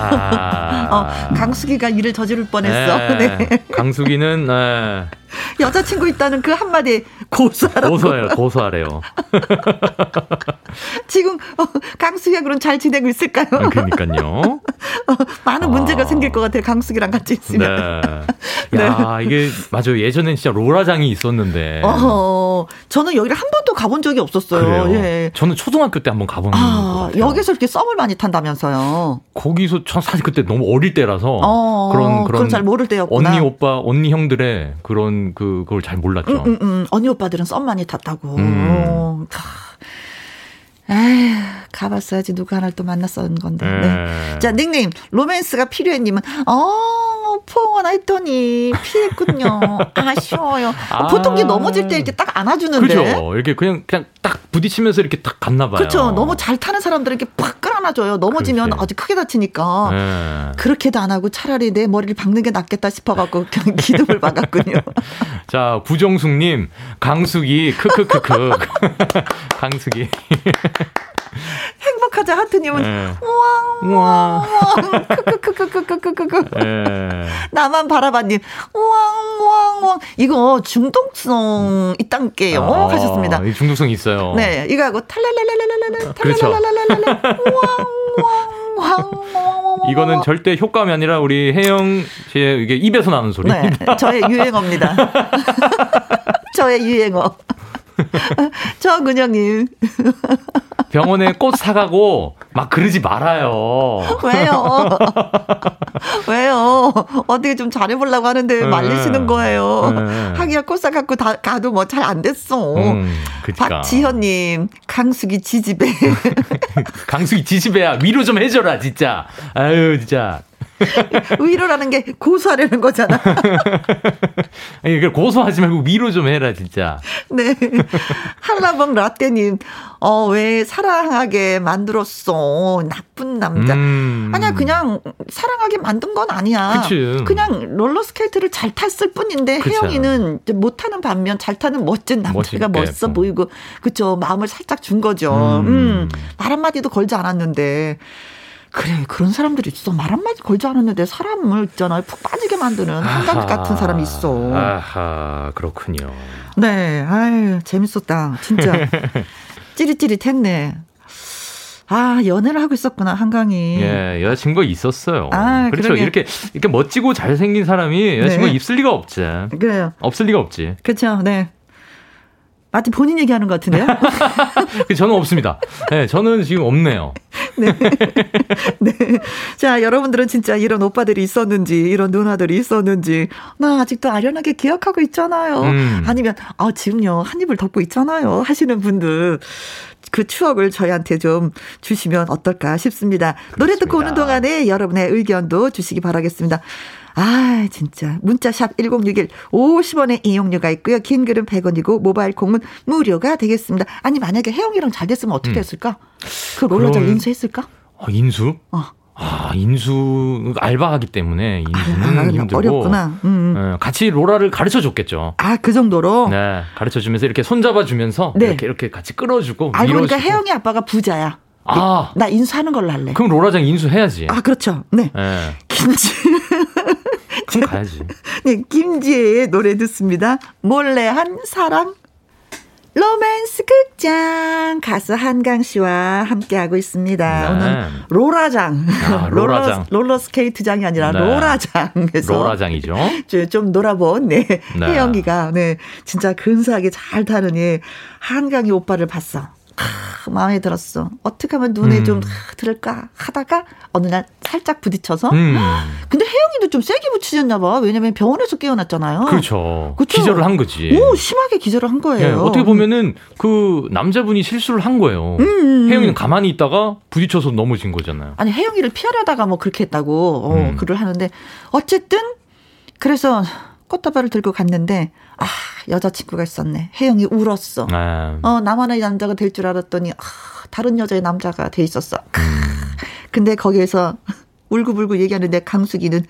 아... 어, 강숙이가 일을 저지를 뻔했어. 네. 네. 강숙이는 네. 여자친구 있다는 그 한마디에 고소하라고. 고소해요. 고소하래요. 지금 어, 강숙이가 그럼 잘 지내고 있을까요? 아, 그러니까요. 어, 많은 문제가 아... 생길 것 같아요. 강숙이랑 같이 있으면. 네. 네. 야, 이게 맞아요. 예전엔 진짜 로라장이 있었는데. 어, 저는 여기를 한 번도 가본 적이 없었어요. 그래요. 예. 저는 초등학교 때 한번 가본 아, 것 같아요. 여기서 이렇게 썸을 많이 탄다면서요. 거기서 전 사실 그때 너무 어릴 때라서 어, 그런 그런 잘 모를 때였구나. 언니 오빠 언니 형들의 그런 그, 그걸 잘 몰랐죠. 음, 음, 음. 언니 오빠들은 썸 많이 탔다고. 음. 에휴, 가봤어야지 누가 하나를 또 만났었는 건데. 네. 자, 닉네임 로맨스가 필요해님은 어 포옹하나 했더니 피했군요. 아쉬워요. 아. 보통 이제 넘어질 때 이렇게 딱 안아주는데. 그렇죠. 이렇게 그냥 그냥 딱 부딪히면서 이렇게 딱 갔나 봐요. 그렇죠. 너무 잘 타는 사람들은 이렇게 팍 끌어안아줘요. 넘어지면 그렇지. 아주 크게 다치니까. 네. 그렇게도 안 하고 차라리 내 머리를 박는 게 낫겠다 싶어갖고 그냥 기둥을 박았군요. 자, 구정숙님, 강숙이 크크크크. 강숙이. 행복하자 하트님은 네. 우왕 우왕 크크크크크크크크크. 네. 나만 바라봐님 우왕 우왕 우왕. 이거 중독성 있단 게요. 아, 하셨습니다. 중독성 있어요. 네, 이거하고 탈랄랄랄랄랄랄 탈랄랄랄랄랄 우왕 우왕 우왕. 이거는 절대 효과음이 아니라 우리 혜영 씨의 이게 입에서 나는 소리입니다. 네, 저의 유행어입니다. 저의 유행어. 정은영님 병원에 꽃 사가고 막 그러지 말아요. 왜요? 왜요? 어떻게 좀 잘해보려고 하는데 말리시는 거예요. 하기야 꽃 사갖고 다 가도 뭐 잘 안 됐어. 음, 그러니까. 박지현님 강숙이 지지배. 강숙이 지지배야. 위로 좀 해줘라 진짜. 아유 진짜. 위로라는 게 고소하려는 거잖아. 아니, 고소하지 말고 위로 좀 해라 진짜. 네. 한라봉 라떼님 어, 왜 사랑하게 만들었어 나쁜 남자. 음. 아니야 그냥 사랑하게 만든 건 아니야. 그치. 그냥 롤러스케이트를 잘 탔을 뿐인데 그쵸. 혜영이는 못타는 반면 잘 타는 멋진 남자가 멋있어 보이고 그쵸 마음을 살짝 준 거죠. 음. 음. 말 한마디도 걸지 않았는데 그래 그런 사람들이 있어. 말 한마디 걸지 않았는데 사람을 있잖아요 푹 빠지게 만드는 한강 같은 사람이 있어. 아하 그렇군요. 네, 아유 재밌었다 진짜. 찌릿찌릿했네. 아 연애를 하고 있었구나 한강이. 예 여자친구가 있었어요. 아, 그렇죠. 그러게. 이렇게 이렇게 멋지고 잘생긴 사람이 여자친구가 네. 있을 리가 없지. 그래요. 없을 리가 없지. 그렇죠. 네. 마치 본인 얘기하는 것 같은데요? 저는 없습니다. 네, 저는 지금 없네요. 네. 네. 자, 여러분들은 진짜 이런 오빠들이 있었는지, 이런 누나들이 있었는지, 나 아직도 아련하게 기억하고 있잖아요. 음. 아니면, 아, 지금요, 한 입을 덮고 있잖아요. 하시는 분들, 그 추억을 저희한테 좀 주시면 어떨까 싶습니다. 그렇습니다. 노래 듣고 오는 동안에 여러분의 의견도 주시기 바라겠습니다. 아 진짜 문자샵 일공육일 오십 원의 이용료가 있고요. 긴 글은 백 원이고 모바일 콩은 무료가 되겠습니다. 아니 만약에 혜영이랑 잘 됐으면 어떻게 음. 했을까? 그 롤러장 그럼... 인수했을까? 어, 인수? 어. 아 인수 알바하기 때문에 인수는 아, 힘들고 어렵구나. 음. 같이 로라를 가르쳐 줬겠죠. 아 그 정도로? 네 가르쳐 주면서 이렇게 손 잡아 주면서 네. 이렇게 이렇게 같이 끌어주고. 아 그러니까 혜영이 아빠가 부자야. 아 나 인수하는 걸로 할래. 그럼 로라장 인수해야지. 아 그렇죠. 네. 네. 김치. 그럼 가야지. 네, 김지혜의 노래 듣습니다. 몰래한 사랑. 로맨스 극장 가수 한강 씨와 함께하고 있습니다. 네. 오늘 로라장, 아, 로라장. 롤러, 롤러스케이트장이 아니라 네. 로라장에서 로라장이죠. 좀 놀아본 네. 네. 혜영이가 네. 진짜 근사하게 잘 타느니 한강이 오빠를 봤어. 아, 마음에 들었어. 어떻게 하면 눈에 음. 좀 아, 들을까 하다가 어느 날 살짝 부딪혀서. 음. 근데 혜영이도 좀 세게 부딪혔나 봐. 왜냐면 병원에서 깨어났잖아요. 그렇죠. 그렇죠. 기절을 한 거지. 오, 심하게 기절을 한 거예요. 네, 어떻게 보면은 그 남자분이 실수를 한 거예요. 음. 혜영이는 가만히 있다가 부딪혀서 넘어진 거잖아요. 아니 혜영이를 피하려다가 뭐 그렇게 했다고 어, 음. 글을 하는데 어쨌든 그래서 꽃다발을 들고 갔는데 아 여자친구가 있었네. 혜영이 울었어. 네. 어 나만의 남자가 될 줄 알았더니 아, 다른 여자의 남자가 돼 있었어. 크. 근데 거기에서 울고불고 얘기하는데 강숙이는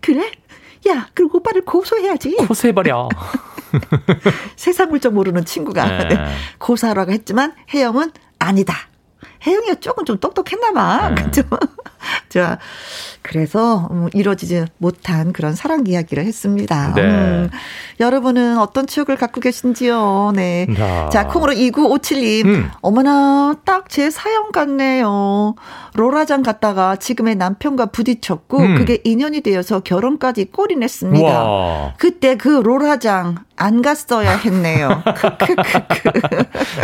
그래? 야 그럼 오빠를 고소해야지. 고소해버려. 세상 물정 모르는 친구가 네. 고소하라고 했지만 혜영은 아니다. 혜영이가 조금 좀 똑똑했나 봐. 네. 그렇죠? 자, 그래서 이루어지지 못한 그런 사랑 이야기를 했습니다. 네. 음, 여러분은 어떤 추억을 갖고 계신지요? 네. 아. 자, 콩으로 이구오칠님. 음. 어머나, 딱 제 사연 같네요. 로라장 갔다가 지금의 남편과 부딪혔고 음. 그게 인연이 되어서 결혼까지 꼬리 냈습니다. 와. 그때 그 로라장 안 갔어야 했네요.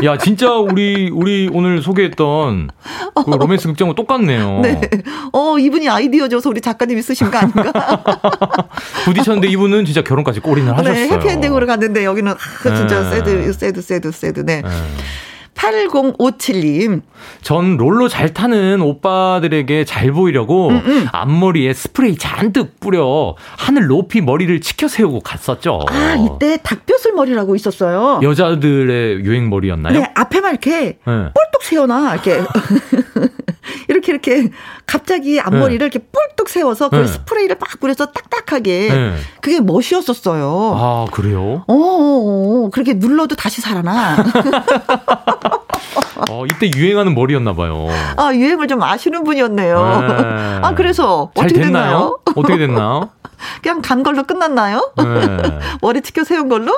야, 진짜 우리 우리 오늘 소개했던 그 로맨스 극장과 똑같네요. 네. 어, 이분이 아이디어 줘서 우리 작가님이 쓰신 거 아닌가? 부딪혔는데 이분은 진짜 결혼까지 꼬리는 하셨어요. 네, 해피엔딩으로 갔는데 여기는 아, 진짜 네. 새드 새드 새드 새드. 네. 네. 팔공오칠님. 전 롤러 잘 타는 오빠들에게 잘 보이려고 음음. 앞머리에 스프레이 잔뜩 뿌려 하늘 높이 머리를 치켜 세우고 갔었죠. 아, 이때 닭뼈슬 머리라고 있었어요. 여자들의 유행 머리였나요? 네, 앞에만 이렇게 네. 뿔뚝 세워놔. 이렇게. 이렇게 이렇게 갑자기 앞머리를 네. 이렇게 뿔뚝 세워서 그 네. 스프레이를 막 뿌려서 딱딱하게 네. 그게 멋이었었어요. 아, 그래요? 어, 그렇게 눌러도 다시 살아나. 어, 이때 유행하는 머리였나 봐요. 아, 유행을 좀 아시는 분이었네요. 네. 아, 그래서 어떻게 됐나요? 됐나요? 어떻게 됐나요? 그냥 간 걸로 끝났나요? 네. 머리 치켜 세운 걸로?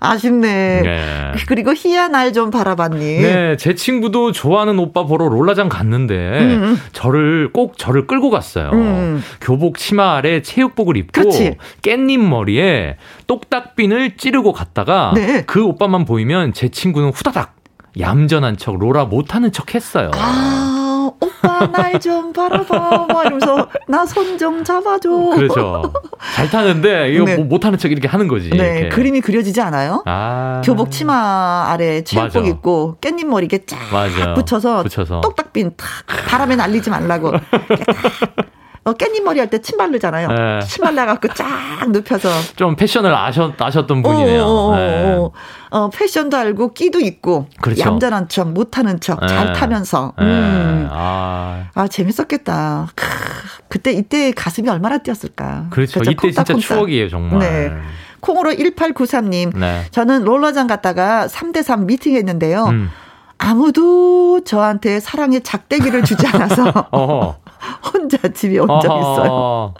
아쉽네. 네. 그리고 희한 날 좀 바라봤니? 네, 제 친구도 좋아하는 오빠 보러 롤라장 갔는데 음. 저를 꼭 저를 끌고 갔어요. 음. 교복 치마 아래 체육복을 입고 그렇지. 깻잎 머리에 똑딱핀을 찌르고 갔다가 네. 그 오빠만 보이면 제 친구는 후다닥 얌전한 척 로라 못하는 척 했어요. 아. 오빠 날 좀 바라봐 막 이러면서 나 손 좀 잡아줘. 그렇죠. 잘 타는데 이거 네. 못하는 척 이렇게 하는 거지. 네, 이렇게. 그림이 그려지지 않아요? 아... 교복 치마 아래 체육복 입고 깻잎 머리 이렇게 쫙 맞아. 붙여서, 붙여서 똑딱빈 탁 바람에 날리지 말라고. 어, 깻잎머리 할 때 침 바르잖아요. 네. 침 발라갖고 쫙 눕혀서. 좀 패션을 아셨, 아셨던 분이네요. 오, 네. 어, 패션도 알고 끼도 있고 그렇죠. 얌전한 척 못하는 척 잘 네. 타면서. 음. 네. 아. 아, 재밌었겠다. 크, 그때 이때 가슴이 얼마나 뛰었을까. 그렇죠. 그렇죠. 이때 콩따, 진짜 콩따. 추억이에요 정말. 네. 콩으로 일팔구삼님. 네. 저는 롤러장 갔다가 삼 대 삼 미팅했는데요. 음. 아무도 저한테 사랑의 작대기를 주지 않아서 어허. 혼자 집에 온 적 있어요.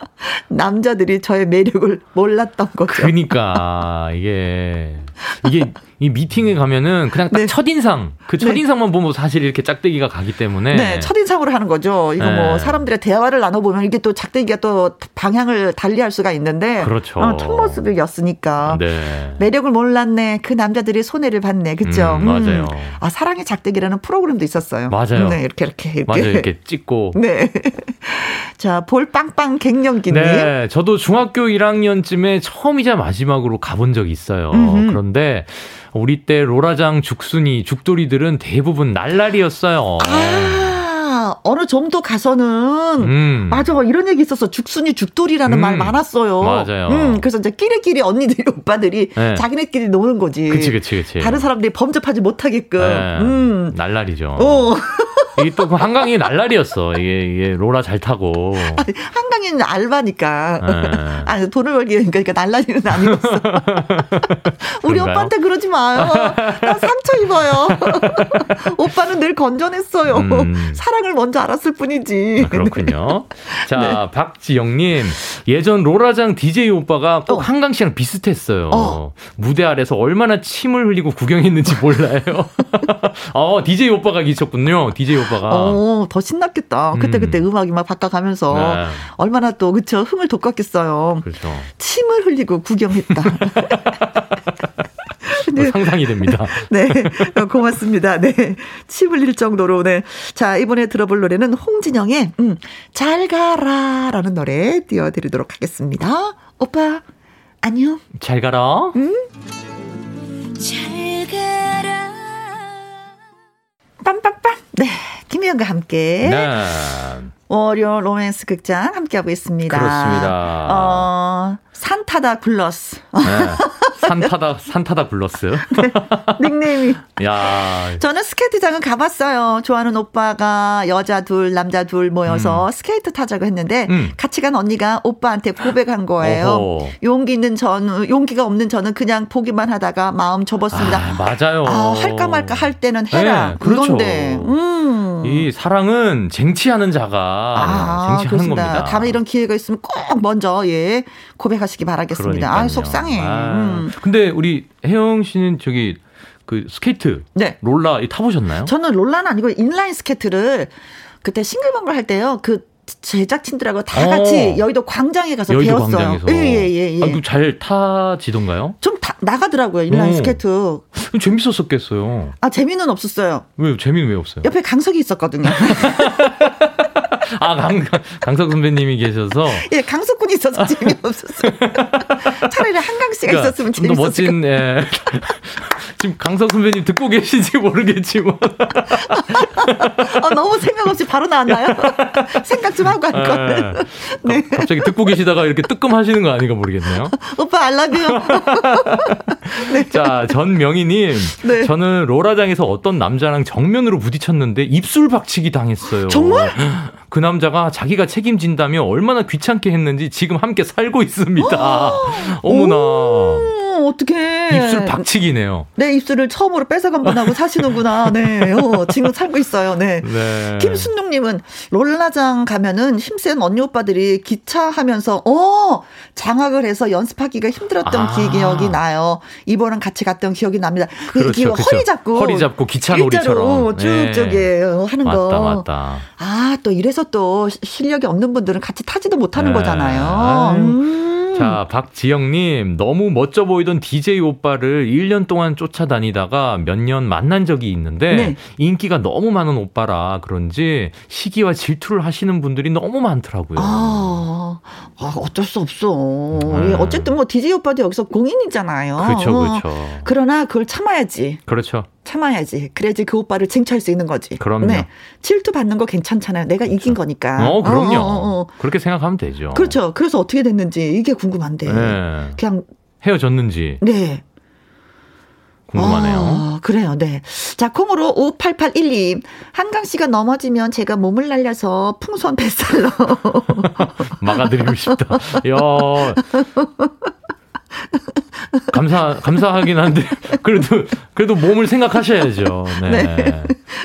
남자들이 저의 매력을 몰랐던 거죠. 그러니까 이게 이게 이 미팅에 가면은 그냥 딱 네. 첫인상 그 첫인상만 네. 보면 사실 이렇게 짝대기가 가기 때문에 네 첫인상으로 하는 거죠. 이거 네. 뭐 사람들의 대화를 나눠보면 이게 또 짝대기가 또 방향을 달리할 수가 있는데 그렇죠. 어, 첫 모습이었으니까 네. 매력을 몰랐네. 그 남자들이 손해를 봤네. 그렇죠. 음, 맞아요. 음. 아, 사랑의 짝대기라는 프로그램도 있었어요. 맞아요. 네, 이렇게 이렇게 이렇게 맞아요. 이렇게 찍고 네. 자, 볼빵빵 갱년기님. 네, 저도 중학교 일 학년쯤에 처음이자 마지막으로 가본 적이 있어요. 음흠. 그런데 우리 때 로라장 죽순이 죽돌이들은 대부분 날라리였어요. 아, 어느 정도 가서는 음. 맞아, 이런 얘기 있었어. 죽순이 죽돌이라는 음. 말 많았어요. 맞아요. 음, 그래서 이제 끼리끼리 언니들이 오빠들이 네. 자기네끼리 노는 거지. 그치 그치 그치. 다른 사람들이 범접하지 못하게끔. 네. 음. 날라리죠. 어. 이게 또 한강이 날라리였어. 이게, 이게 로라 잘 타고. 아니, 한강이는 알바니까. 네. 아니, 돈을 벌기 그러니까 날라리는 아니었어. 우리 오빠한테 그러지 마요. 나 상처 입어요. 오빠는 늘 건전했어요. 음. 사랑을 먼저 알았을 뿐이지. 아, 그렇군요. 자, 네. 박지영님. 예전 로라장 디제이 오빠가 꼭 어. 한강 씨랑 비슷했어요. 어. 무대 아래서 얼마나 침을 흘리고 구경했는지 몰라요. 어, 디제이 오빠가 계셨군요. 디제이 오빠. 어, 더 신났겠다. 그때 음. 그때 음악이 막 바꿔가면서 네. 얼마나 또 그쵸 흥을 돋갔겠어요. 그렇죠. 침을 흘리고 구경했다. 네. 상상이 됩니다. 네, 고맙습니다. 네, 침 흘릴 정도로. 네, 자, 이번에 들어볼 노래는 홍진영의 음, 잘 가라라는 노래 띄워드리도록 하겠습니다. 오빠 안녕. 잘 가라. 응? 잘 가라. 빰빰빰. 네, 김혜영과 함께 네. 월요 로맨스 극장 함께하고 있습니다. 그렇습니다. 어, 산타다 굴러스. 네. 산타다 산타다 굴러스. 네, 닉네임이. 야. 저는 스케이트장은 가봤어요. 좋아하는 오빠가 여자 둘 남자 둘 모여서 음. 스케이트 타자고 했는데 음. 같이 간 언니가 오빠한테 고백한 거예요. 어허. 용기 있는 전 용기가 없는 저는 그냥 보기만 하다가 마음 접었습니다. 아, 맞아요. 아, 할까 말까 할 때는 해라. 네, 그렇죠. 그건데. 음. 이 사랑은 쟁취하는 자가 아, 쟁취하는 그렇습니다. 겁니다. 다음에 이런 기회가 있으면 꼭 먼저 예 고백하시기 바라겠습니다. 아, 속상해. 아, 음. 근데 우리 혜영 씨는 저기 그 스케이트, 네. 롤라 타보셨나요? 저는 롤라는 아니고 인라인 스케이트를 그때 싱글벙글 할 때요. 그 제작진들하고 다 같이 어. 여의도 광장에 가서 여의도 배웠어요. 예, 예, 예, 예. 아, 그럼 잘 타지던가요? 좀 다, 나가더라고요. 인라인 오. 스케이트. 재밌었었겠어요. 아, 재미는 없었어요. 왜, 재미는 왜 없어요? 옆에 강석이 있었거든요. 아, 강, 강석 선배님이 계셔서. 예, 강석 군이 있어서 재미없었어요. 차라리 한강 씨가 그러니까, 있었으면 재밌었을 것 멋진, 예. 지금 강석 선배님 듣고 계신지 모르겠지만. 아, 너무 생각 없이 바로 나왔나요? 생각 좀 하고 할 거는. 네. 갑자기 듣고 계시다가 이렇게 뜨끔 하시는 거 아닌가 모르겠네요. 오빠, I love you. 네. 자, 전명희님. 네. 저는 로라장에서 어떤 남자랑 정면으로 부딪혔는데 입술 박치기 당했어요. 정말? 그 남자가 자기가 책임진다며 얼마나 귀찮게 했는지 지금 함께 살고 있습니다. 어머나. 오, 어떡해. 입술 박치기네요. 내 입술을 처음으로 뺏어간 분하고 사시는구나. 네. 어, 지금 살고 있어요. 네. 네. 김순룡님은 롤라장 가면은 힘센 언니 오빠들이 기차하면서, 어, 장악을 해서 연습하기가 힘들었던 아. 기억이 나요. 이번엔 같이 갔던 기억이 납니다. 그렇죠, 기억, 그렇죠. 허리 잡고. 허리 잡고 기차놀이처럼. 쭉쭉 네. 하는 거. 맞다, 맞다. 아, 또 이래서 또 실력이 없는 분들은 같이 타지도 못하는 네. 거잖아요. 음. 자, 박지영님, 너무 멋져 보이던 디제이 오빠를 일 년 동안 쫓아다니다가 몇 년 만난 적이 있는데 네. 인기가 너무 많은 오빠라 그런지 시기와 질투를 하시는 분들이 너무 많더라고요. 아, 아 어쩔 수 없어. 네. 어쨌든 뭐 디제이 오빠도 여기서 공인이잖아요. 그렇죠, 그렇죠. 어, 그러나 그걸 참아야지. 그렇죠. 참아야지. 그래야지 그 오빠를 쟁취할 수 있는 거지. 그럼요. 네. 질투 받는 거 괜찮잖아요. 내가 그렇죠. 이긴 거니까. 어, 그럼요. 어, 어, 어. 그렇게 생각하면 되죠. 그렇죠. 그래서 어떻게 됐는지 이게 궁금한데. 네. 그냥 헤어졌는지. 네. 궁금하네요. 어, 그래요. 네. 자, 콩으로 오팔팔일이 한강 씨가 넘어지면 제가 몸을 날려서 풍선 뱃살로 막아드리고 싶다. 이야. 감사 감사하긴 한데 그래도 그래도 몸을 생각하셔야죠. 네. 네.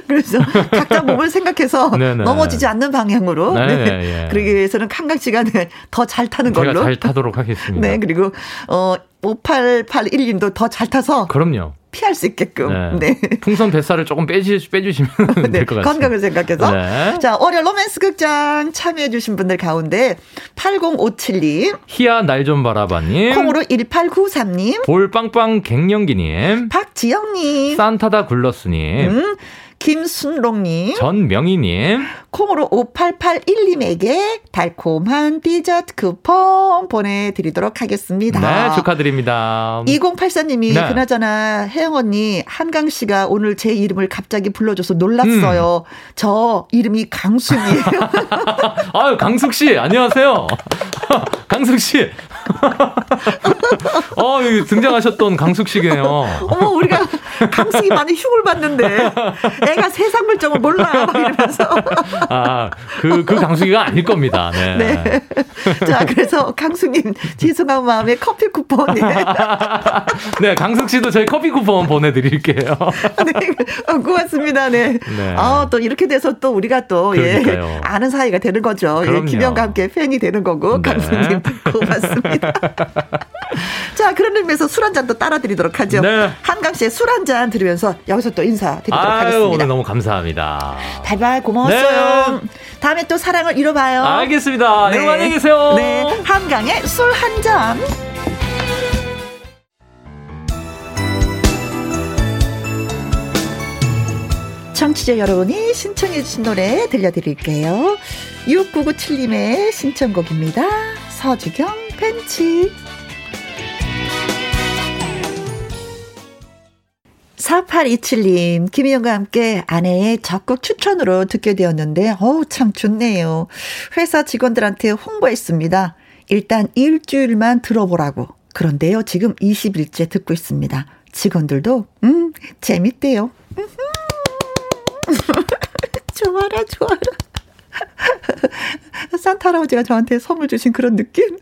그래서 각자 몸을 생각해서 네네. 넘어지지 않는 방향으로. 네. 그러기 위해서는 한강 시간을 더 잘 타는 걸로. 제가 잘 타도록 하겠습니다. 네. 그리고 어 오팔팔일님도 더 잘 타서. 그럼요. 피할 수 있게끔. 네. 네. 풍선 뱃살을 조금 빼주, 빼주시면 네. 될 것 같습니다. 건강을 생각해서. 네. 자, 월요 로맨스 극장 참여해주신 분들 가운데 팔공오칠님. 희야 날 좀 바라봐님. 콩으로 일팔구삼님. 볼빵빵 갱년기님. 박지영님. 산타다 굴러스님. 음. 김순롱님, 전명희님, 콩으로 오팔팔일님에게 달콤한 디저트 쿠폰 보내드리도록 하겠습니다. 네, 축하드립니다. 이공팔사님이 네. 그나저나 혜영 언니 한강 씨가 오늘 제 이름을 갑자기 불러줘서 놀랐어요. 음. 저 이름이 강숙이에요. 아유 강숙 씨 안녕하세요. 강숙 씨. 어, 여기 등장하셨던 강숙 씨네요. 어머 우리가 강숙이 많이 흉을 봤는데. 애가 세상 물정을 몰라 막 이러면서 아, 그, 그 강숙이가 아닐 겁니다. 네. 네. 자 그래서 강숙님 죄송한 마음에 커피 쿠폰 예. 네 강숙 씨도 저희 커피 쿠폰 보내드릴게요. 네 고맙습니다. 네. 네. 아, 또 이렇게 돼서 또 우리가 또 예, 아는 사이가 되는 거죠. 예, 김영과 함께 팬이 되는 거고 네. 강숙님 고맙습니다. 자 그런 의미에서 술 한 잔 또 따라드리도록 하죠. 네. 한강 씨의 술 한 잔 들으면서 여기서 또 인사드리도록 아유, 하겠습니다. 오늘 너무 감사합니다. 발발 고마웠어요. 네. 다음에 또 사랑을 이뤄봐요. 알겠습니다. 네. 여러분 안녕히 계세요. 네. 한강의 술 한 잔. 청취자 여러분이 신청해 주신 노래 들려드릴게요. 육구구칠님의 신청곡입니다. 서주경 벤치. 사팔이칠님 김희영과 함께 아내의 적극 추천으로 듣게 되었는데 어우 참 좋네요. 회사 직원들한테 홍보했습니다. 일단 일주일만 들어보라고. 그런데요 지금 이십일째 듣고 있습니다. 직원들도 음 재밌대요. 좋아라 좋아라. 산타 할아버지가 저한테 선물 주신 그런 느낌?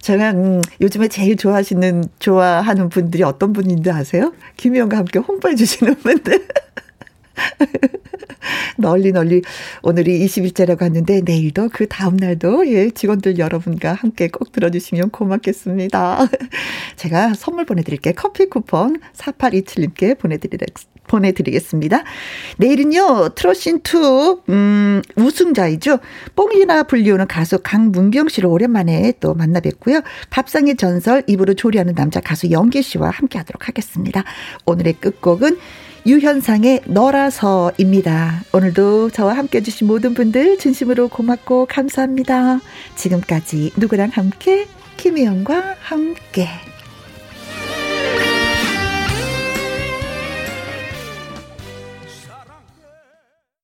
제가 음, 요즘에 제일 좋아하시는 좋아하는 분들이 어떤 분인지 아세요? 김희영과 함께 홍보해 주시는 분들 널리 널리 오늘이 이십 일째라고 하는데 내일도 그 다음날도 예, 직원들 여러분과 함께 꼭 들어주시면 고맙겠습니다. 제가 선물 보내드릴게 커피 쿠폰 사팔이칠님께 보내드리겠습니다. 보내드리겠습니다. 내일은요, 트롯신투, 음, 우승자이죠. 뽕이나 불리우는 가수 강문경 씨를 오랜만에 또 만나 뵙고요. 밥상의 전설, 입으로 조리하는 남자 가수 영기 씨와 함께 하도록 하겠습니다. 오늘의 끝곡은 유현상의 너라서입니다. 오늘도 저와 함께 해주신 모든 분들 진심으로 고맙고 감사합니다. 지금까지 누구랑 함께, 김혜영과 함께.